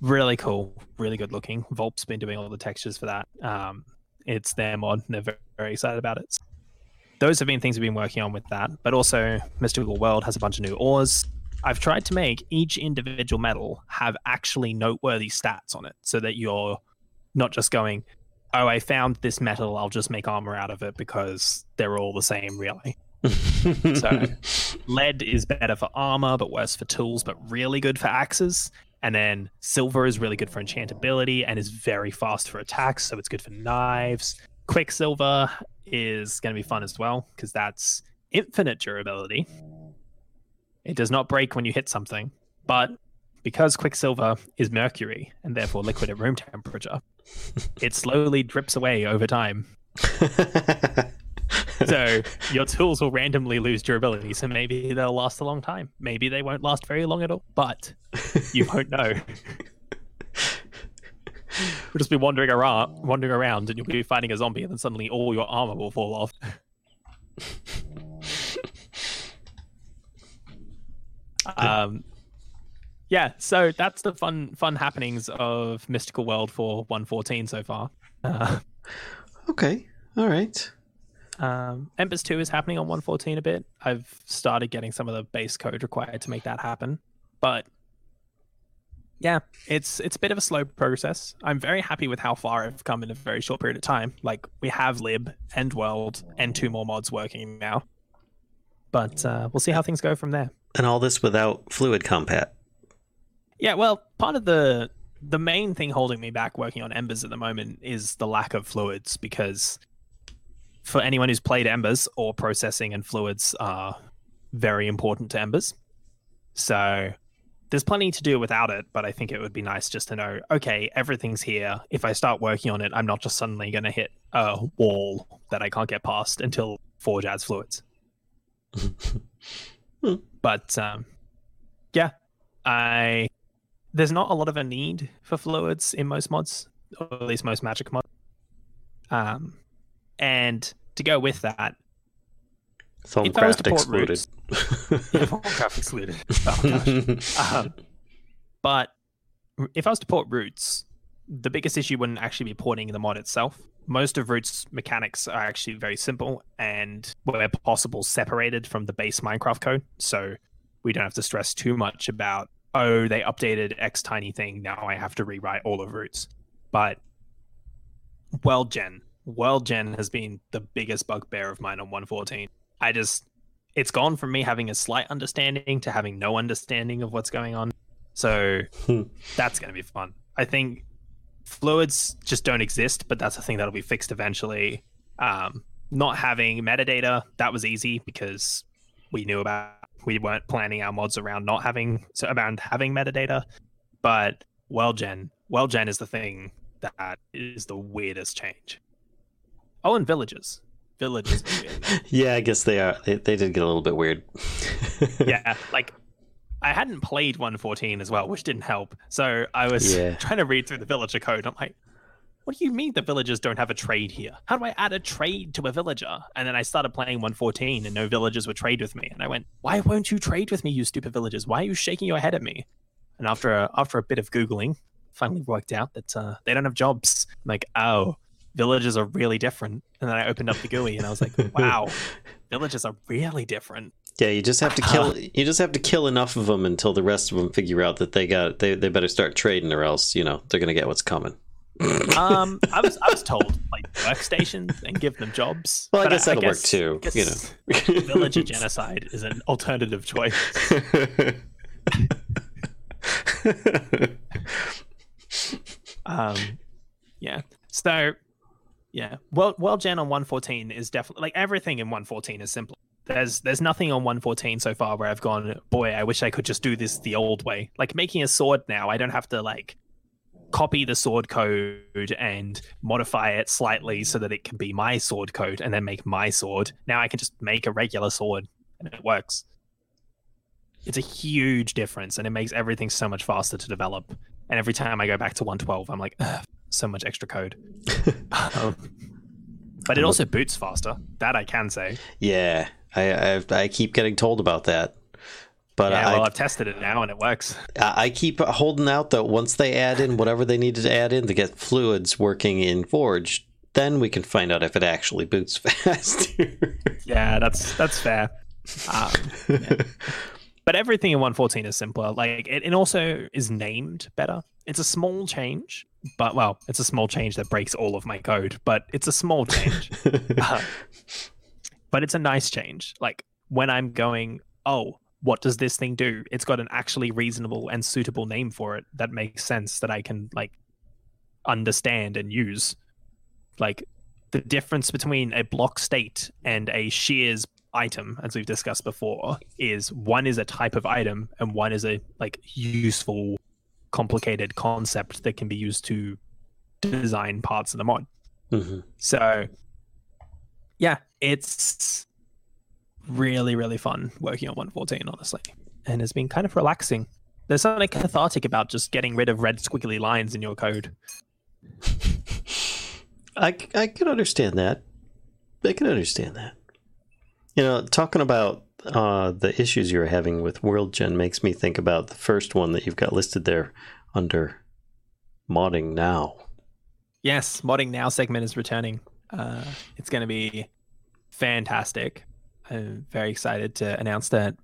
really cool, really good looking. Volp's been doing all the textures for that. Um, it's their mod, and they're very, very excited about it. Those have been things we've been working on with that, but also Mystical World has a bunch of new ores. I've tried to make each individual metal have actually noteworthy stats on it so that you're not just going, oh, I found this metal, I'll just make armor out of it because they're all the same, really. So, lead is better for armor, but worse for tools, but really good for axes. And then silver is really good for enchantability and is very fast for attacks, so it's good for knives. Quicksilver is going to be fun as well because that's infinite durability. It does not break when you hit something, but... because Quicksilver is mercury and therefore liquid at room temperature, it slowly drips away over time. So your tools will randomly lose durability, so maybe they'll last a long time. Maybe they won't last very long at all, but you won't know. You'll just be wandering around, wandering around and you'll be fighting a zombie and then suddenly all your armor will fall off. um... Yeah, so that's the fun fun happenings of Mystical World for one fourteen so far. Uh, okay, all right. Um, Embers two is happening on one fourteen a bit. I've started getting some of the base code required to make that happen. But yeah, it's it's a bit of a slow process. I'm very happy with how far I've come in a very short period of time. Like, we have Lib and World and two more mods working now. But uh, we'll see how things go from there. And all this without Fluid Compat. Yeah, well, part of the the main thing holding me back working on Embers at the moment is the lack of fluids, because for anyone who's played Embers, ore processing and fluids are very important to Embers. So there's plenty to do without it, but I think it would be nice just to know, okay, everything's here. If I start working on it, I'm not just suddenly going to hit a wall that I can't get past until Forge adds fluids. But um, yeah, I... there's not a lot of a need for fluids in most mods, or at least most magic mods. Um, and to go with that, Thorncraft excluded. Yeah, Thorncraft excluded. Oh, gosh. um, but if I was to port Roots, the biggest issue wouldn't actually be porting the mod itself. Most of Roots' mechanics are actually very simple and, where possible, separated from the base Minecraft code. So we don't have to stress too much about, oh, they updated X tiny thing, now I have to rewrite all of Roots. But World Gen. World Gen has been the biggest bugbear of mine on one fourteen. I just... it's gone from me having a slight understanding to having no understanding of what's going on. So that's going to be fun. I think fluids just don't exist, but that's a thing that'll be fixed eventually. Um, not having metadata, that was easy because we knew about, we weren't planning our mods around not having, so around having metadata. But world gen, world gen is the thing that is the weirdest change. Oh, and villages. Villages. Yeah, I guess they are. They, they did get a little bit weird. Yeah, like I hadn't played one point fourteen as well, which didn't help. So I was yeah. trying to read through the villager code. I'm like, what do you mean the villagers don't have a trade here? How do I add a trade to a villager? And then I started playing one point fourteen and no villagers would trade with me. And I went, why won't you trade with me, you stupid villagers? Why are you shaking your head at me? And after a, after a bit of Googling, finally worked out that uh, they don't have jobs. I'm like, oh, villagers are really different. And then I opened up the G U I and I was like, wow, villagers are really different. Yeah, you just have to kill. You just have to kill enough of them until the rest of them figure out that they got. They they better start trading, or else you know they're gonna get what's coming. um, I was I was told like workstations and give them jobs. Well, I guess I, that'll I guess, work too. You know, villager genocide is an alternative choice. um, yeah. So, yeah. Well, well, gen on one point fourteen is definitely like everything in one point fourteen is simple. There's there's nothing on one point fourteen so far where I've gone, boy, I wish I could just do this the old way. Like making a sword now, I don't have to like copy the sword code and modify it slightly so that it can be my sword code and then make my sword. Now I can just make a regular sword and it works. It's a huge difference and it makes everything so much faster to develop. And every time I go back to one point twelve, I'm like, ugh, so much extra code. um, but it also boots faster. That I can say. Yeah. I, I I keep getting told about that, but yeah, I, well, I've tested it now and it works. I, I keep holding out that once they add in whatever they needed to add in to get fluids working in Forge, then we can find out if it actually boots faster. Yeah, that's that's fair. Um, yeah. But everything in one point fourteen is simpler. Like it, it also is named better. It's a small change, but well, it's a small change that breaks all of my code, but it's a small change. uh, But it's a nice change. Like when I'm going, oh, what does this thing do? It's got an actually reasonable and suitable name for it that makes sense that I can like understand and use. Like the difference between a block state and a shears item, as we've discussed before, is one is a type of item and one is a like useful, complicated concept that can be used to design parts of the mod. Mm-hmm. So yeah, it's really, really fun working on one point fourteen, honestly. And it's been kind of relaxing. There's something cathartic about just getting rid of red squiggly lines in your code. I, I can understand that. I can understand that. You know, talking about uh, the issues you're having with World Gen makes me think about the first one that you've got listed there under Modding Now. Yes, Modding Now segment is returning. Uh, it's going to be fantastic. I'm very excited to announce that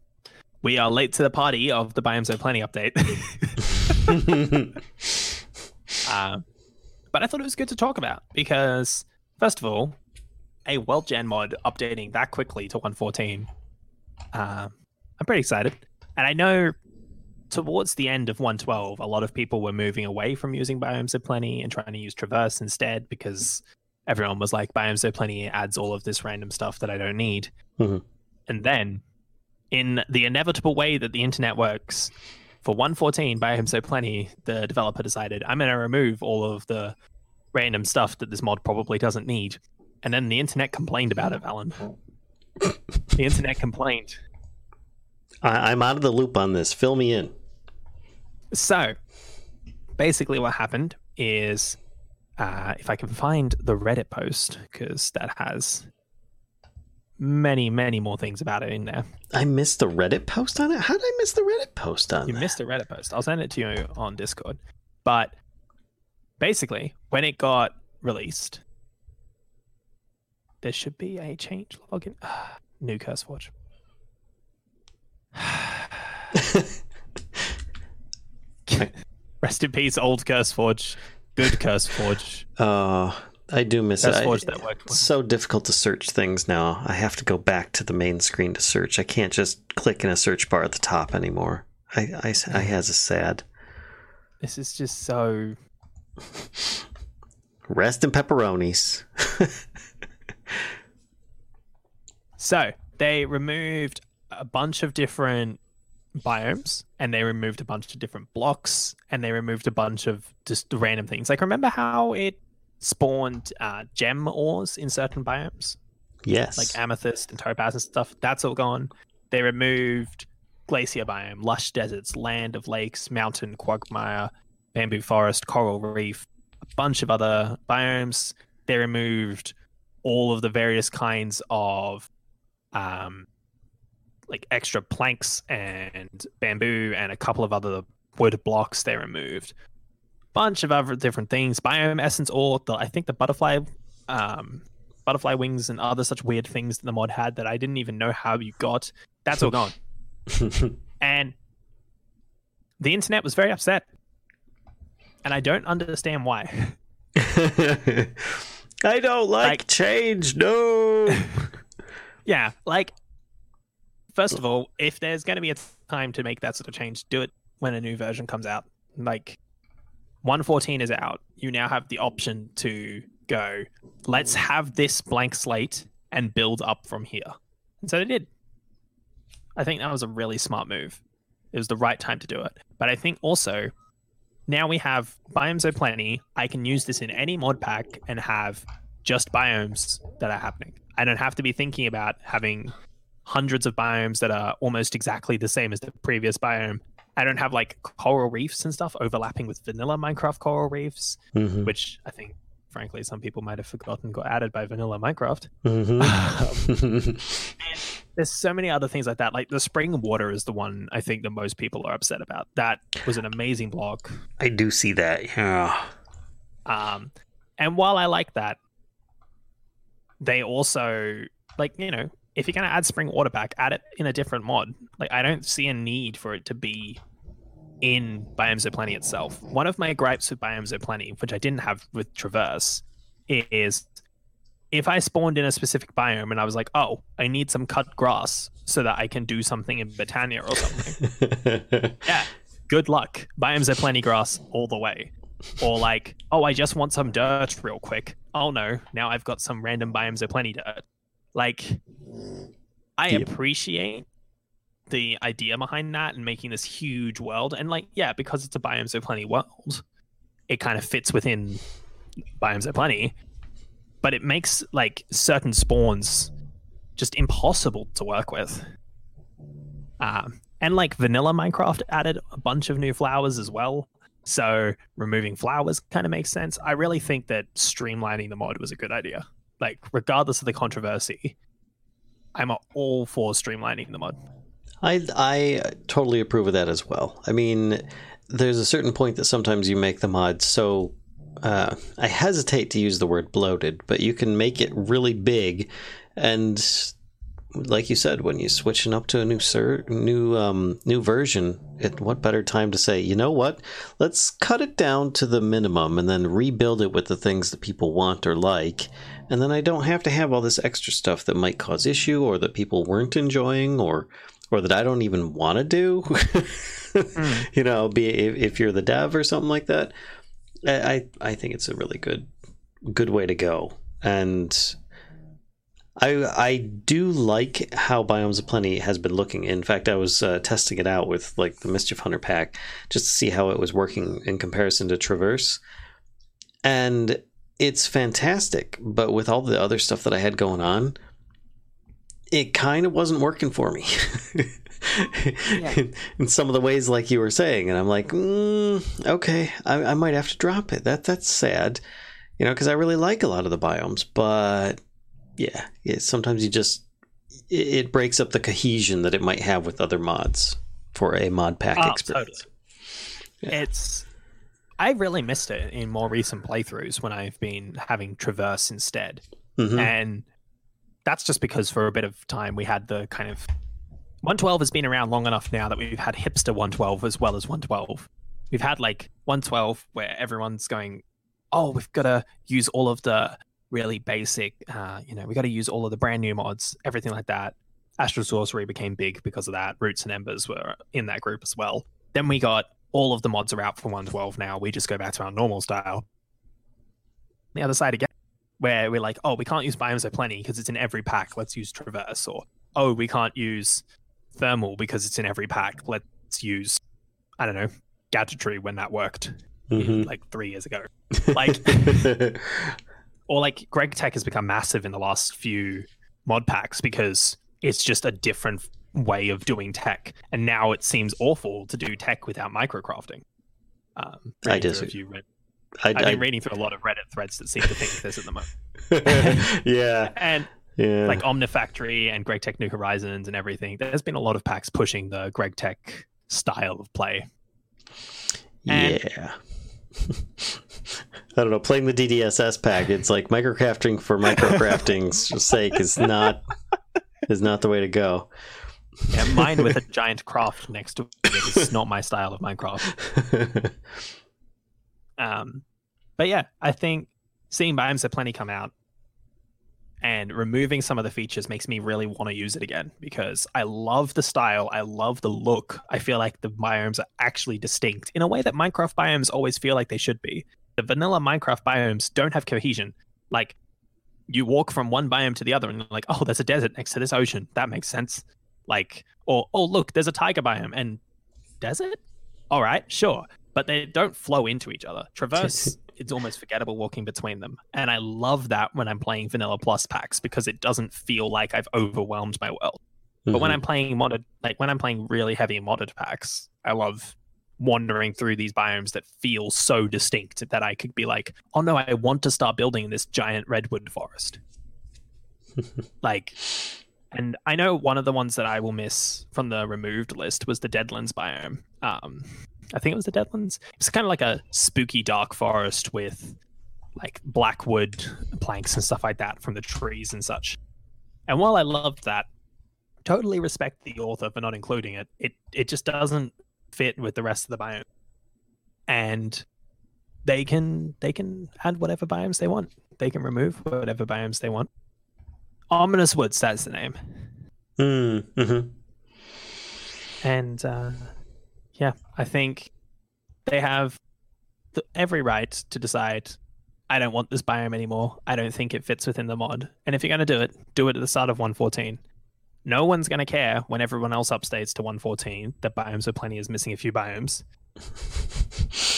we are late to the party of the Biomes O' Plenty update. uh, but I thought it was good to talk about because, first of all, a world gen mod updating that quickly to one point fourteen. Uh, I'm pretty excited. And I know towards the end of one point twelve, a lot of people were moving away from using Biomes O' Plenty and trying to use Traverse instead because everyone was like, Biomes O' Plenty adds all of this random stuff that I don't need. Mm-hmm. And then, in the inevitable way that the internet works, for one point fourteen Biomes O' Plenty, the developer decided, I'm going to remove all of the random stuff that this mod probably doesn't need. And then the internet complained about it, Valen. The internet complained. I- I'm out of the loop on this. Fill me in. So, basically what happened is... Uh, if I can find the Reddit post, because that has many, many more things about it in there. I missed the Reddit post on it? How did I miss the Reddit post on it? You that? missed the Reddit post. I'll send it to you on Discord. But basically, when it got released, there should be a change login. New CurseForge. Rest in peace, old CurseForge. Good CurseForge. Uh, I do miss it. I, that worked it's so difficult to search things now. I have to go back to the main screen to search. I can't just click in a search bar at the top anymore. I, I, I has a sad. This is just so... Rest in pepperonis. So they removed a bunch of different biomes, and they removed a bunch of different blocks, and they removed a bunch of just random things. Like, remember how it spawned uh, gem ores in certain biomes? Yes. Like amethyst and topaz and stuff. That's all gone. They removed glacier biome, lush deserts, land of lakes, mountain, quagmire, bamboo forest, coral reef, a bunch of other biomes. They removed all of the various kinds of um, like extra planks and bamboo and a couple of other wood blocks. They removed a bunch of other different things. Biome essence ore, the, I think the butterfly um, butterfly wings and other such weird things that the mod had that I didn't even know how you got. That's all gone. And the internet was very upset, and I don't understand why. I don't like, like change. No. Yeah, like, first of all, if there's going to be a time to make that sort of change, do it when a new version comes out. Like, one point fourteen is out. You now have the option to go, let's have this blank slate and build up from here. And so they did. I think that was a really smart move. It was the right time to do it. But I think also, now we have Biomes O' Plenty. I can use this in any mod pack and have just biomes that are happening. I don't have to be thinking about having hundreds of biomes that are almost exactly the same as the previous biome. I don't have like coral reefs and stuff overlapping with vanilla Minecraft coral reefs, mm-hmm. which I think, frankly, some people might have forgotten got added by vanilla Minecraft. Mm-hmm. um, and there's so many other things like that. Like the spring water is the one I think that most people are upset about. That was an amazing block. I do see that. Yeah. Um, and while I like that, they also, like, you know, if you're going to add spring water back, add it in a different mod. Like, I don't see a need for it to be in Biomes O' Plenty itself. One of my gripes with Biomes O' Plenty, which I didn't have with Traverse, is if I spawned in a specific biome and I was like, oh, I need some cut grass so that I can do something in Britannia or something. Yeah, good luck. Biomes O' Plenty grass all the way. Or like, oh, I just want some dirt real quick. Oh no, now I've got some random Biomes O' Plenty dirt. Like, I yep. appreciate the idea behind that and making this huge world, and like, yeah, because it's a Biomes O' Plenty world, it kind of fits within Biomes O' Plenty, but it makes like certain spawns just impossible to work with. Um, and like vanilla Minecraft added a bunch of new flowers as well, so removing flowers kind of makes sense. I really think that streamlining the mod was a good idea. Like, regardless of the controversy, I'm all for streamlining the mod. I I totally approve of that as well. I mean, there's a certain point that sometimes you make the mod so, uh, I hesitate to use the word bloated, but you can make it really big, and like you said, when you're switching up to a new ser- new um, new version, it, what better time to say, you know what, let's cut it down to the minimum and then rebuild it with the things that people want or like, and then I don't have to have all this extra stuff that might cause issue or that people weren't enjoying or or that I don't even want to do. mm. You know, be if, if you're the dev or something like that. I I think it's a really good good way to go, and I I do like how Biomes O' Plenty has been looking. In fact, I was uh, testing it out with like the Mischief Hunter pack just to see how it was working in comparison to Traverse, and it's fantastic. But with all the other stuff that I had going on, it kind of wasn't working for me yeah. in, in some of the ways, like you were saying. And I'm like, mm, okay, I, I might have to drop it. That that's sad, you know, because I really like a lot of the biomes, but yeah, yeah sometimes you just, it, it breaks up the cohesion that it might have with other mods for a mod pack oh, experience. Totally. Yeah. It's, I really missed it in more recent playthroughs when I've been having Traverse instead. Mm-hmm. And that's just because for a bit of time we had the kind of one twelve has been around long enough now that we've had hipster one twelve as well as one twelve. We've had like one twelve where everyone's going, oh, we've got to use all of the really basic, uh, you know, we got to use all of the brand new mods, everything like that. Astral Sorcery became big because of that. Roots and Embers were in that group as well. Then we got all of the mods are out for one twelve now. We just go back to our normal style. The other side again, where we're like, oh, we can't use Biomes O' Plenty because it's in every pack. Let's use Traverse. Or, oh, we can't use Thermal because it's in every pack. Let's use, I don't know, Gadgetry when that worked mm-hmm. like three years ago. Like, or like Greg Tech has become massive in the last few mod packs because it's just a different way of doing tech. And now it seems awful to do tech without microcrafting. Um, I disagree. I, I've been I, reading through a lot of Reddit threads that seem to think this at the moment. yeah. And yeah. like Omnifactory and Greg Tech New Horizons and everything. There's been a lot of packs pushing the Greg Tech style of play. And yeah. I don't know. Playing the D D S S pack, it's like microcrafting for microcrafting's sake is not is not the way to go. Yeah, mine with a giant craft next to it is not my style of Minecraft. Um, but yeah, I think seeing Biomes O' Plenty come out and removing some of the features makes me really want to use it again because I love the style. I love the look. I feel like the biomes are actually distinct in a way that Minecraft biomes always feel like they should be. The vanilla Minecraft biomes don't have cohesion. Like, you walk from one biome to the other and you're like, oh, there's a desert next to this ocean. That makes sense. Like, or, oh, look, there's a tiger biome and desert? All right, sure. But they don't flow into each other. Traverse, it's almost forgettable walking between them. And I love that when I'm playing Vanilla Plus packs because it doesn't feel like I've overwhelmed my world. Mm-hmm. But when I'm playing modded, like when I'm playing really heavy modded packs, I love wandering through these biomes that feel so distinct that I could be like, oh no, I want to start building this giant redwood forest. Like, and I know one of the ones that I will miss from the removed list was the Deadlands biome. Um, I think it was the Deadlands. It's kind of like a spooky dark forest with like blackwood planks and stuff like that from the trees and such. And while I loved that, totally respect the author for not including it. It it just doesn't fit with the rest of the biome. And they can they can add whatever biomes they want. They can remove whatever biomes they want. Ominous Woods, that's the name. Mm, mm-hmm. And uh yeah, I think they have the, every right to decide, I don't want this biome anymore. I don't think it fits within the mod. And if you're going to do it, do it at the start of one fourteen. No one's going to care when everyone else upstates to one fourteen that Biomes O' Plenty is missing a few biomes.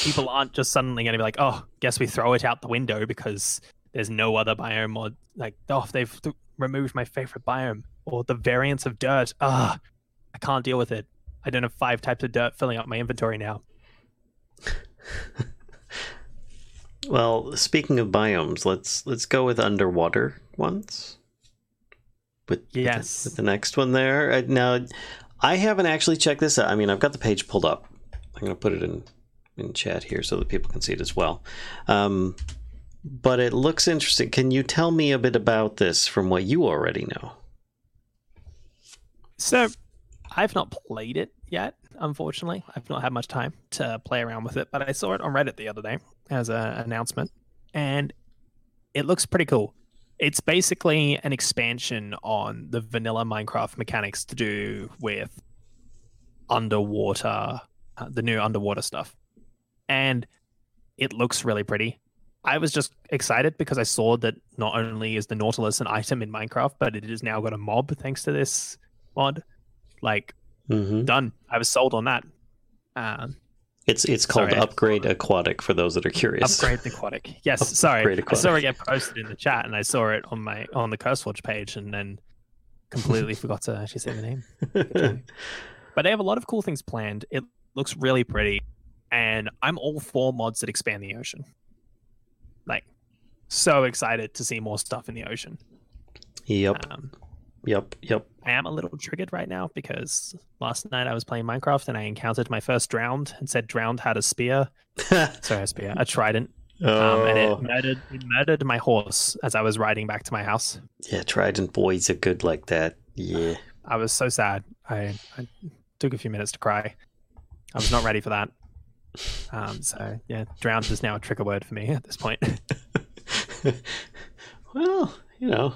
People aren't just suddenly going to be like, oh, guess we throw it out the window because there's no other biome mod. Like, oh, they've th- removed my favorite biome. Or the variants of dirt. Ah, oh, I can't deal with it. I don't have five types of dirt filling up my inventory now. Well, speaking of biomes, let's let's go with underwater ones. With, yes. With the next one there. Now, I haven't actually checked this out. I mean, I've got the page pulled up. I'm going to put it in, in chat here so that people can see it as well. Um, but it looks interesting. Can you tell me a bit about this from what you already know? So... I've not played it yet, unfortunately. I've not had much time to play around with it, but I saw it on Reddit the other day as an announcement, and it looks pretty cool. It's basically an expansion on the vanilla Minecraft mechanics to do with underwater, uh, the new underwater stuff. And it looks really pretty. I was just excited because I saw that not only is the Nautilus an item in Minecraft, but it has now got a mob thanks to this mod. Like, mm-hmm. done. I was sold on that. Um, it's it's called sorry, Upgrade Aquatic for those that are curious. Upgrade Aquatic. Yes, Upgrade sorry. Aquatic. I saw it get posted in the chat, and I saw it on my on the CurseForge page, and then completely forgot to actually say the name. But they have a lot of cool things planned. It looks really pretty, and I'm all for mods that expand the ocean. Like, so excited to see more stuff in the ocean. Yep. Um, Yep, yep. I am a little triggered right now because last night I was playing Minecraft and I encountered my first drowned and said drowned had a spear. Sorry, a spear, a trident. Oh. Um, and it murdered, it murdered my horse as I was riding back to my house. Yeah, trident boys are good like that. Yeah. I was so sad. I, I took a few minutes to cry. I was not ready for that. Um, so, yeah, drowned is now a trigger word for me at this point. Well, you know,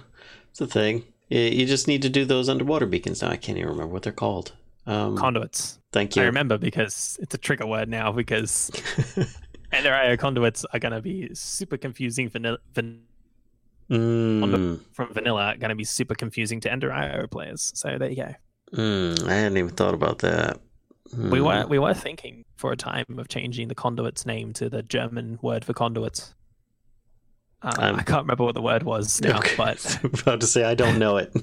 it's a thing. You just need to do those underwater beacons now. I can't even remember what they're called. Um, conduits. Thank you. I remember because it's a trigger word now because Ender I O conduits are going to be super confusing vanilla, vanilla mm. on the, from vanilla going to be super confusing to Ender I O players. So there you go. Mm, I hadn't even thought about that. Mm. We were we were thinking for a time of changing the conduit's name to the German word for conduits. Um, I can't remember what the word was now, okay. but I was about to say I don't know it.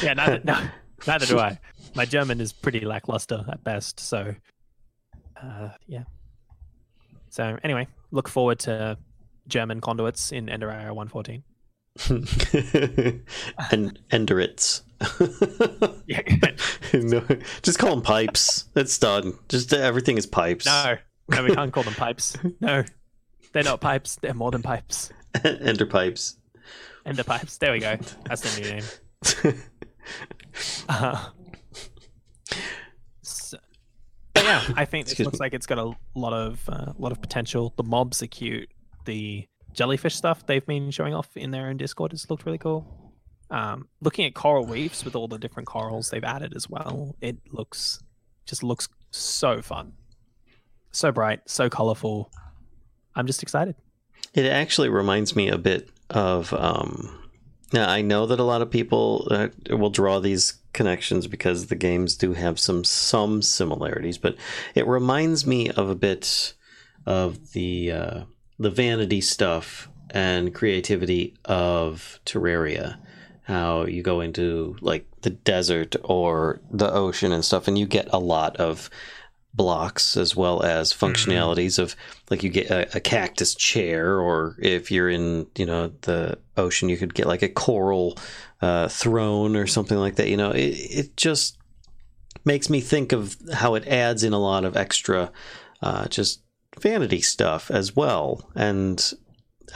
yeah, neither, no, neither do I. My German is pretty lackluster at best, so uh, yeah. So anyway, look forward to German conduits in Ender I O one fourteen. and Enderits. yeah. No, just call them pipes. It's done. Just everything is pipes. No, no, we can't call them pipes. No, they're not pipes. They're more than pipes. Ender pipes. Ender pipes. There we go. That's the new name. Uh, so, yeah, I think this looks like it's got a lot of uh, lot of potential. The mobs are cute. The jellyfish stuff they've been showing off in their own Discord has looked really cool. Um, looking at coral reefs with all the different corals they've added as well, it looks just looks so fun, so bright, so colorful. I'm just excited. It actually reminds me a bit of. Um, now I know that a lot of people uh, will draw these connections because the games do have some some similarities, but it reminds me of a bit of the uh, the vanity stuff and creativity of Terraria. How you go into like the desert or the ocean and stuff, and you get a lot of blocks as well as functionalities mm-hmm. of like you get a, a cactus chair, or if you're in, you know, the ocean, you could get like a coral uh, throne or something like that. You know, it, it just makes me think of how it adds in a lot of extra uh, just vanity stuff as well. And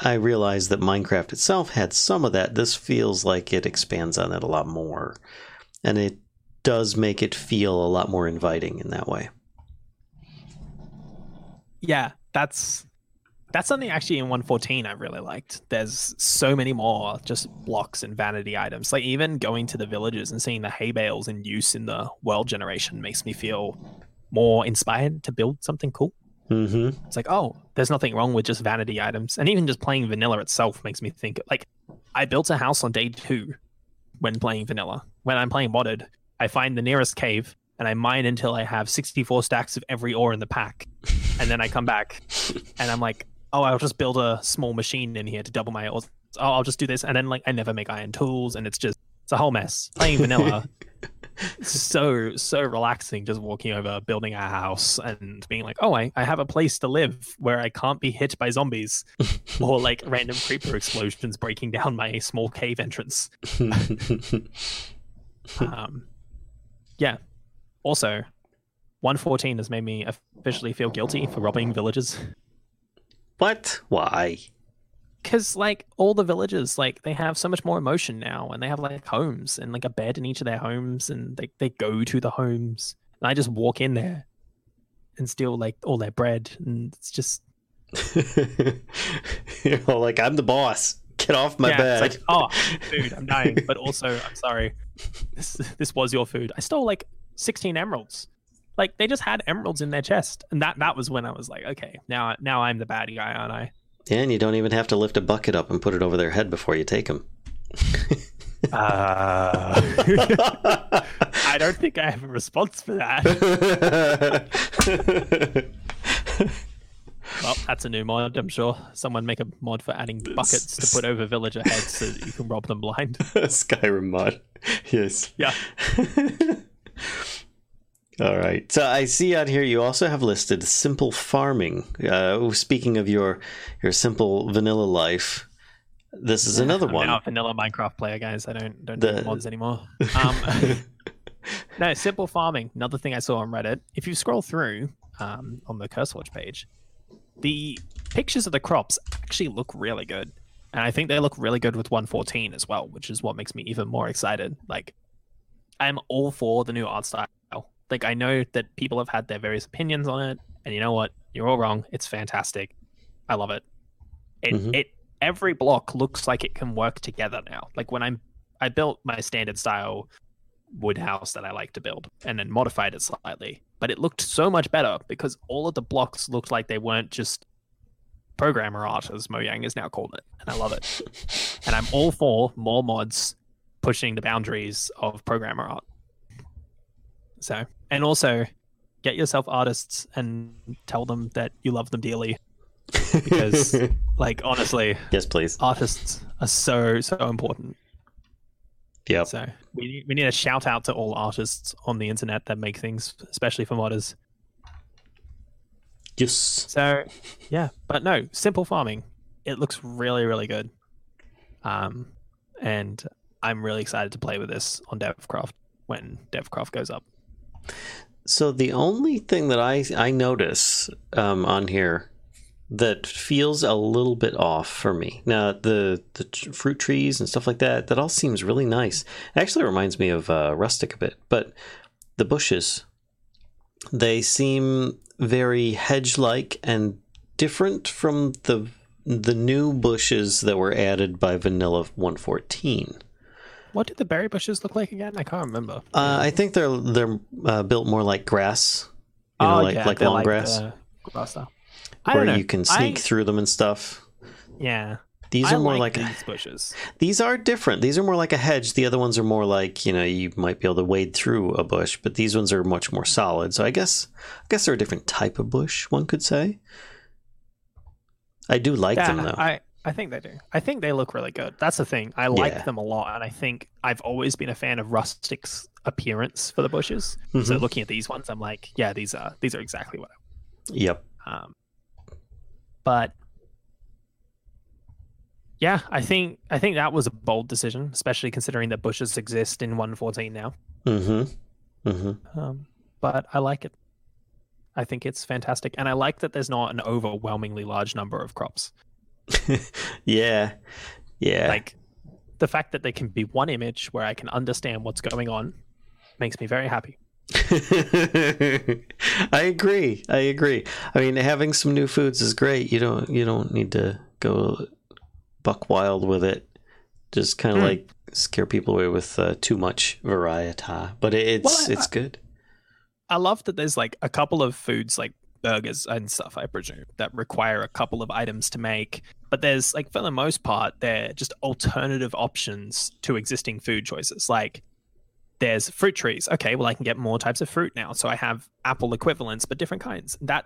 I realized that Minecraft itself had some of that. This feels like it expands on it a lot more. And it does make it feel a lot more inviting in that way. Yeah, that's that's something actually in one fourteen I really liked. There's so many more just blocks and vanity items. Like even going to the villages and seeing the hay bales in use in the world generation makes me feel more inspired to build something cool. Mm-hmm. It's like, oh, there's nothing wrong with just vanity items. And even just playing vanilla itself makes me think, like, I built a house on day two when playing vanilla. When I'm playing modded, I find the nearest cave and I mine until I have sixty-four stacks of every ore in the pack. And then I come back and I'm like, oh, I'll just build a small machine in here to double my ores. Oh, I'll just do this. And then, like, I never make iron tools. And it's just, it's a whole mess. Playing vanilla. so so relaxing, just walking over, building a house and being like, oh, I, I have a place to live where I can't be hit by zombies or like random creeper explosions breaking down my small cave entrance. um, yeah. Also, one fourteen has made me officially feel guilty for robbing villages. What? Why? Because, like, all the villagers, like, they have so much more emotion now, and they have, like, homes and, like, a bed in each of their homes, and they, they go to the homes. And I just walk in there and steal, like, all their bread, and it's just... You're all like, I'm the boss. Get off my yeah, bed. It's like, oh, food, I'm dying. But also, I'm sorry, this, this was your food. I stole, like, sixteen emeralds. Like, they just had emeralds in their chest. And that, that was when I was like, okay, now, now I'm the bad guy, aren't I? And you don't even have to lift a bucket up and put it over their head before you take them. uh, I don't think I have a response for that. Well, that's a new mod, I'm sure. Someone make a mod for adding buckets to put over villager heads so that you can rob them blind. Skyrim mod. Yes. Yeah. All right. So I see out here you also have listed simple farming. Uh, speaking of your your simple vanilla life, this is another I'm one. Now a vanilla Minecraft player, guys. I don't don't the... do mods anymore. Um, no, simple farming. Another thing I saw on Reddit. If you scroll through um, on the CurseForge page, the pictures of the crops actually look really good, and I think they look really good with one fourteen as well, which is what makes me even more excited. Like, I'm all for the new art style. Like, I know that people have had their various opinions on it, and you know what? You're all wrong. It's fantastic. I love it. It mm-hmm. it every block looks like it can work together now. Like, when I'm I built my standard style wood house that I like to build and then modified it slightly, but it looked so much better because all of the blocks looked like they weren't just programmer art, as Mojang is now called it, and I love it. and I'm all for more mods pushing the boundaries of programmer art. So, and also get yourself artists and tell them that you love them dearly, because like honestly, yes please, artists are so so important. Yeah, so we, we need a shout out to all artists on the internet that make things, especially for modders. Yes. So yeah, but no, simple farming, it looks really really good, um and I'm really excited to play with this on DevCraft when DevCraft goes up. So the only thing that I, I notice um, on here that feels a little bit off for me. Now, the, the fruit trees and stuff like that, that all seems really nice. It actually reminds me of uh, Rustic a bit, but the bushes, they seem very hedge-like and different from the the new bushes that were added by Vanilla one fourteen. What did the berry bushes look like again? I can't remember. Uh, I think they're they're uh, built more like grass, you know, oh, like yeah, like long like, grass. Uh, grass style. I where don't know. you can sneak I... through them and stuff. Yeah, these I are more like, like these bushes. These are different. These are more like a hedge. The other ones are more like, you know, you might be able to wade through a bush, but these ones are much more solid. So I guess I guess they're a different type of bush, one could say. I do like yeah, them though. I... I think they do. I think they look really good. That's the thing. I like yeah. them a lot, and I think I've always been a fan of Rustic's appearance for the bushes. Mm-hmm. So looking at these ones, I'm like, yeah, these are these are exactly what I want. Yep. Um, but yeah, I think I think that was a bold decision, especially considering that bushes exist in one fourteen now. Mm-hmm. Mm-hmm. Um, but I like it. I think it's fantastic, and I like that there's not an overwhelmingly large number of crops. yeah yeah like the fact that there can be one image where I can understand what's going on makes me very happy. I agree I agree I mean, having some new foods is great. You don't you don't need to go buck wild with it, just kind of mm. like scare people away with uh, too much variety, but it's well, I, it's good. I love that there's like a couple of foods like burgers and stuff, I presume, that require a couple of items to make, but there's like, for the most part, they're just alternative options to existing food choices. Like there's fruit trees. Okay, well I can get more types of fruit now, so I have apple equivalents but different kinds. That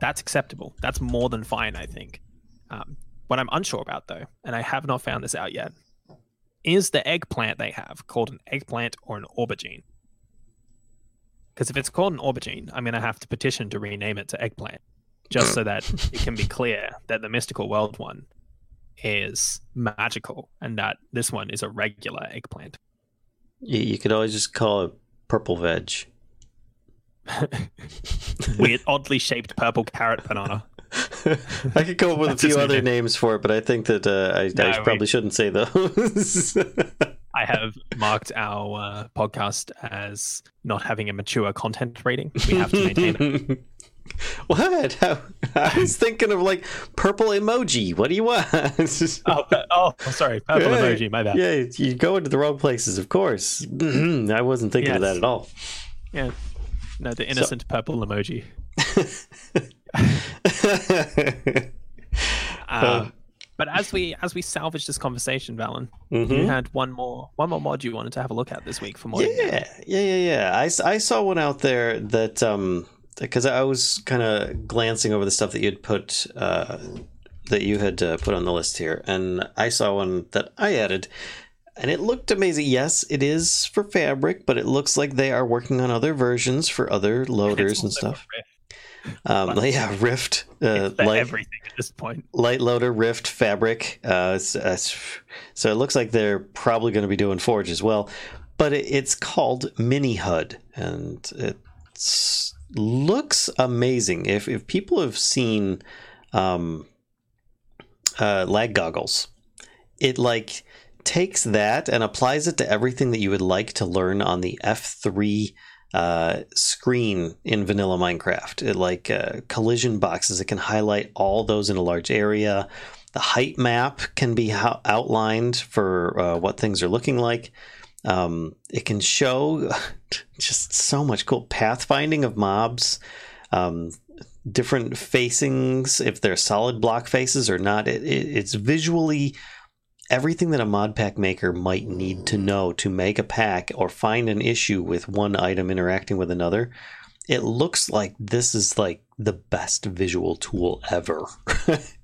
that's acceptable. That's more than fine, I think. Um, what I'm unsure about though, and I have not found this out yet, is the eggplant they have called an eggplant or an aubergine. Because if it's called an aubergine, I'm going to have to petition to rename it to eggplant, just so that it can be clear that the Mystical World one is magical and that this one is a regular eggplant. You could always just call it purple veg. Weird, oddly shaped purple carrot banana. I could come up with a few other names for it, but I think that uh, I, no, I probably we... shouldn't say those. I have marked our uh, podcast as not having a mature content rating. We have to maintain it. What? How, I was thinking of like purple emoji. What do you want? oh, oh, sorry. Purple yeah, emoji. My bad. Yeah, you go into the wrong places, of course. I wasn't thinking yes. of that at all. Yeah. No, the innocent so. purple emoji. um, but as we as we salvage this conversation, Valen, mm-hmm. you had one more one more mod you wanted to have a look at this week for more. Yeah, yeah, yeah, yeah. I, I saw one out there that um because I was kind of glancing over the stuff that you'd put uh, that you had uh, put on the list here, and I saw one that I added, and it looked amazing. Yes, it is for Fabric, but it looks like they are working on other versions for other loaders and stuff. Um, yeah, Rift, uh, light, everything at this point. Light loader, Rift, Fabric. Uh, it's, uh, so it looks like they're probably going to be doing Forge as well, but it, it's called Mini H U D, and it looks amazing. If if people have seen um, uh, lag goggles, it like takes that and applies it to everything that you would like to learn on the F three. Uh, screen in vanilla Minecraft. It like uh, collision boxes. It can highlight all those in a large area. The height map can be ho- outlined for uh, what things are looking like. Um, it can show just so much cool pathfinding of mobs, um, different facings, if they're solid block faces or not. It, it, it's visually everything that a mod pack maker might need to know to make a pack or find an issue with one item interacting with another. It looks like this is like the best visual tool ever.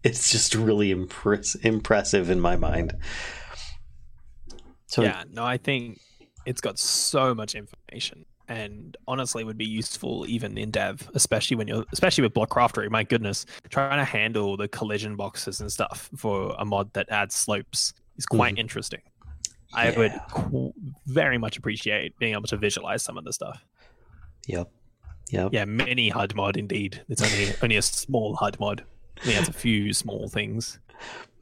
It's just really impress impressive in my mind. So yeah, no, I think it's got so much information and honestly would be useful even in dev, especially when you're, especially with Block Craftery, my goodness, trying to handle the collision boxes and stuff for a mod that adds slopes is quite mm. interesting. Yeah. I would qu very much appreciate being able to visualize some of the stuff. Yep. Yep. Yeah, mini H U D mod indeed. It's only only a small H U D mod. I mean, it's a few small things.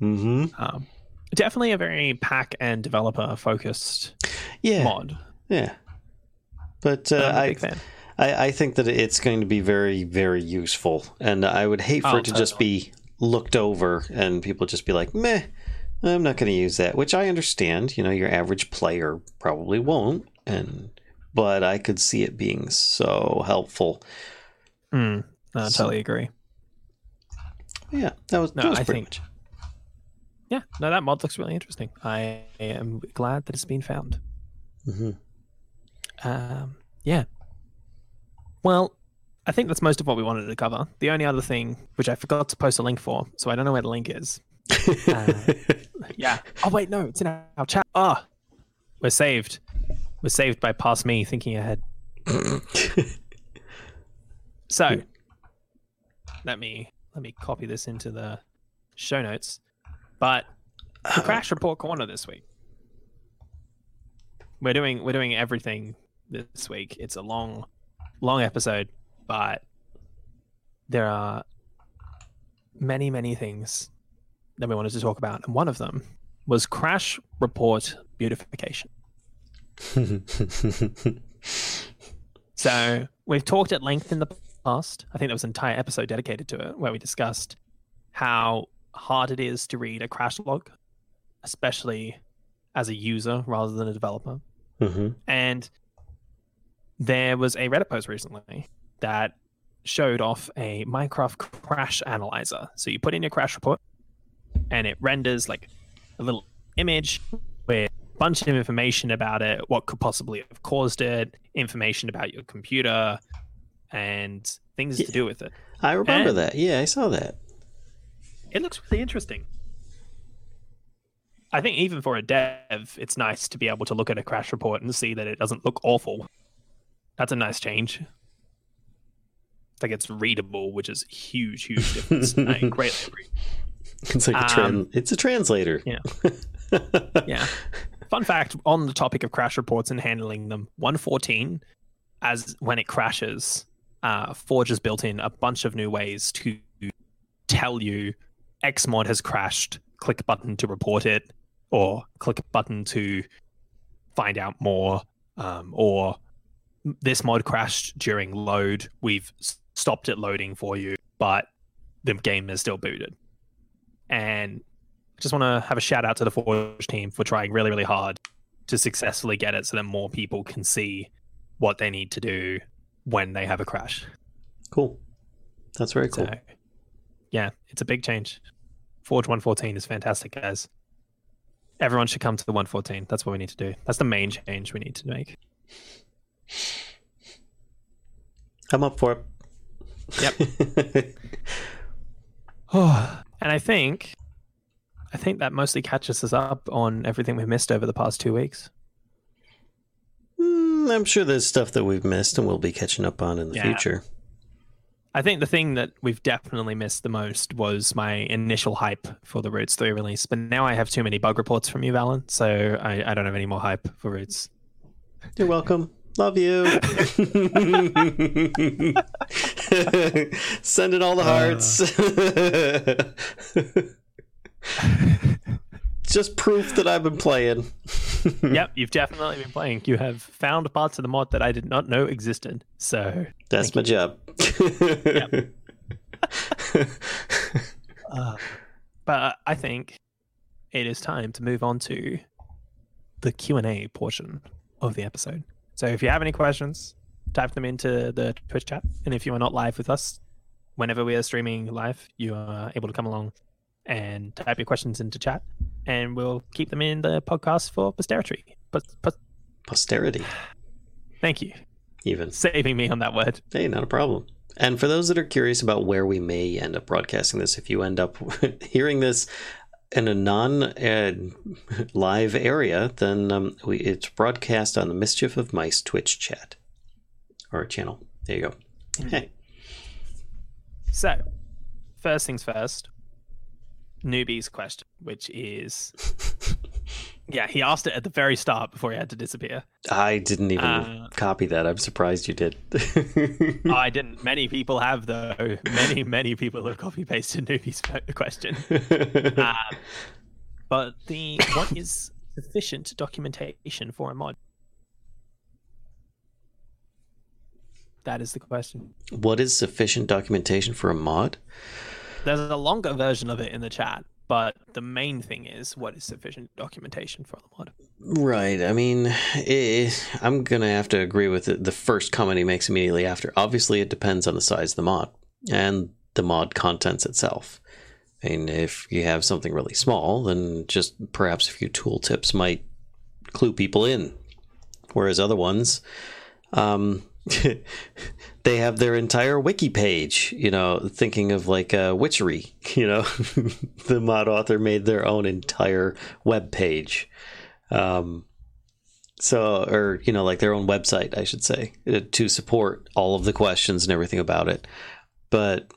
Mm-hmm. Um, definitely a very pack and developer focused yeah. mod. Yeah, but uh, I, I I think that it's going to be very very useful, and I would hate for oh, it to totally. just be looked over and people just be like, meh, I'm not going to use that. Which I understand. You know, your average player probably won't, and. But I could see it being so helpful. Mm, I so, totally agree. Yeah, that was, no, that was I pretty think, much. Yeah, no, that mod looks really interesting. I am glad that it's been found. Mm-hmm. Um, yeah. Well, I think that's most of what we wanted to cover. The only other thing, which I forgot to post a link for, so I don't know where the link is. uh, yeah. Oh, wait, no, it's in our chat. Oh, we're saved. Was saved by past me thinking ahead. So let me let me copy this into the show notes. But the Crash Report Corner this week. We're doing we're doing everything this week. It's a long, long episode, but there are many, many things that we wanted to talk about, and one of them was Crash Report Beautification. So we've talked at length in the past. I think there was an entire episode dedicated to it where we discussed how hard it is to read a crash log, especially as a user rather than a developer. Mm-hmm. And there was a Reddit post recently that showed off a Minecraft crash analyzer. So you put in your crash report and it renders like a little image where bunch of information about it, what could possibly have caused it, information about your computer, and things yeah. to do with it. I remember and that. Yeah, I saw that. It looks really interesting. I think even for a dev, it's nice to be able to look at a crash report and see that it doesn't look awful. That's a nice change. Like it's readable, which is huge, huge difference. I greatly agree. It's like um, a trans it's a translator. Yeah. Yeah. Fun fact on the topic of crash reports and handling them, one fourteen, as when it crashes, uh, Forge has built in a bunch of new ways to tell you X mod has crashed, click button to report it, or click button to find out more, um, or this mod crashed during load, we've stopped it loading for you, but the game is still booted. And just want to have a shout out to the Forge team for trying really, really hard to successfully get it so that more people can see what they need to do when they have a crash. Cool. That's very cool. So, yeah, it's a big change. Forge one fourteen is fantastic, guys. Everyone should come to the one fourteen. That's what we need to do. That's the main change we need to make. I'm up for it. Yep. Oh, and I think... I think that mostly catches us up on everything we've missed over the past two weeks. Mm, I'm sure there's stuff that we've missed and we'll be catching up on in the yeah. future. I think the thing that we've definitely missed the most was my initial hype for the Roots three release, but now I have too many bug reports from you, Valen, so I, I don't have any more hype for Roots. You're welcome. Love you. Send in all the hearts. Uh... Just proof that I've been playing. Yep, you've definitely been playing. You have found parts of the mod that I did not know existed. So that's my you. job. Yep. uh, but I think it is time to move on to the Q and A portion of the episode. So if you have any questions, type them into the Twitch chat. And if you are not live with us, whenever we are streaming live, you are able to come along and type your questions into chat. and we'll keep them in the podcast for posterity. But, but... Posterity. Thank you. Even. Saving me on that word. Hey, not a problem. And for those that are curious about where we may end up broadcasting this, if you end up hearing this in a non-live area, then um, we, it's broadcast on the Mischief of Mice Twitch chat. Or channel. There you go. Mm-hmm. Hey. So, first things first, Newbie's question, which is... Yeah, he asked it at the very start before he had to disappear. I didn't even uh, copy that. I'm surprised you did. I didn't. Many people have, though. Many, many people have copy-pasted Newbie's question. um, but the what is sufficient documentation for a mod? That is the question. What is sufficient documentation for a mod? There's a longer version of it in the chat. But the main thing is, what is sufficient documentation for the mod? Right. I mean, it, I'm going to have to agree with the, the first comment he makes immediately after. Obviously, it depends on the size of the mod and the mod contents itself. I mean, if you have something really small, then just perhaps a few tooltips might clue people in. Whereas other ones, um, they have their entire wiki page, you know, thinking of like uh, witchery, you know. The mod author made their own entire web page. Um, so, or, you know, like their own website, I should say, to support all of the questions and everything about it. But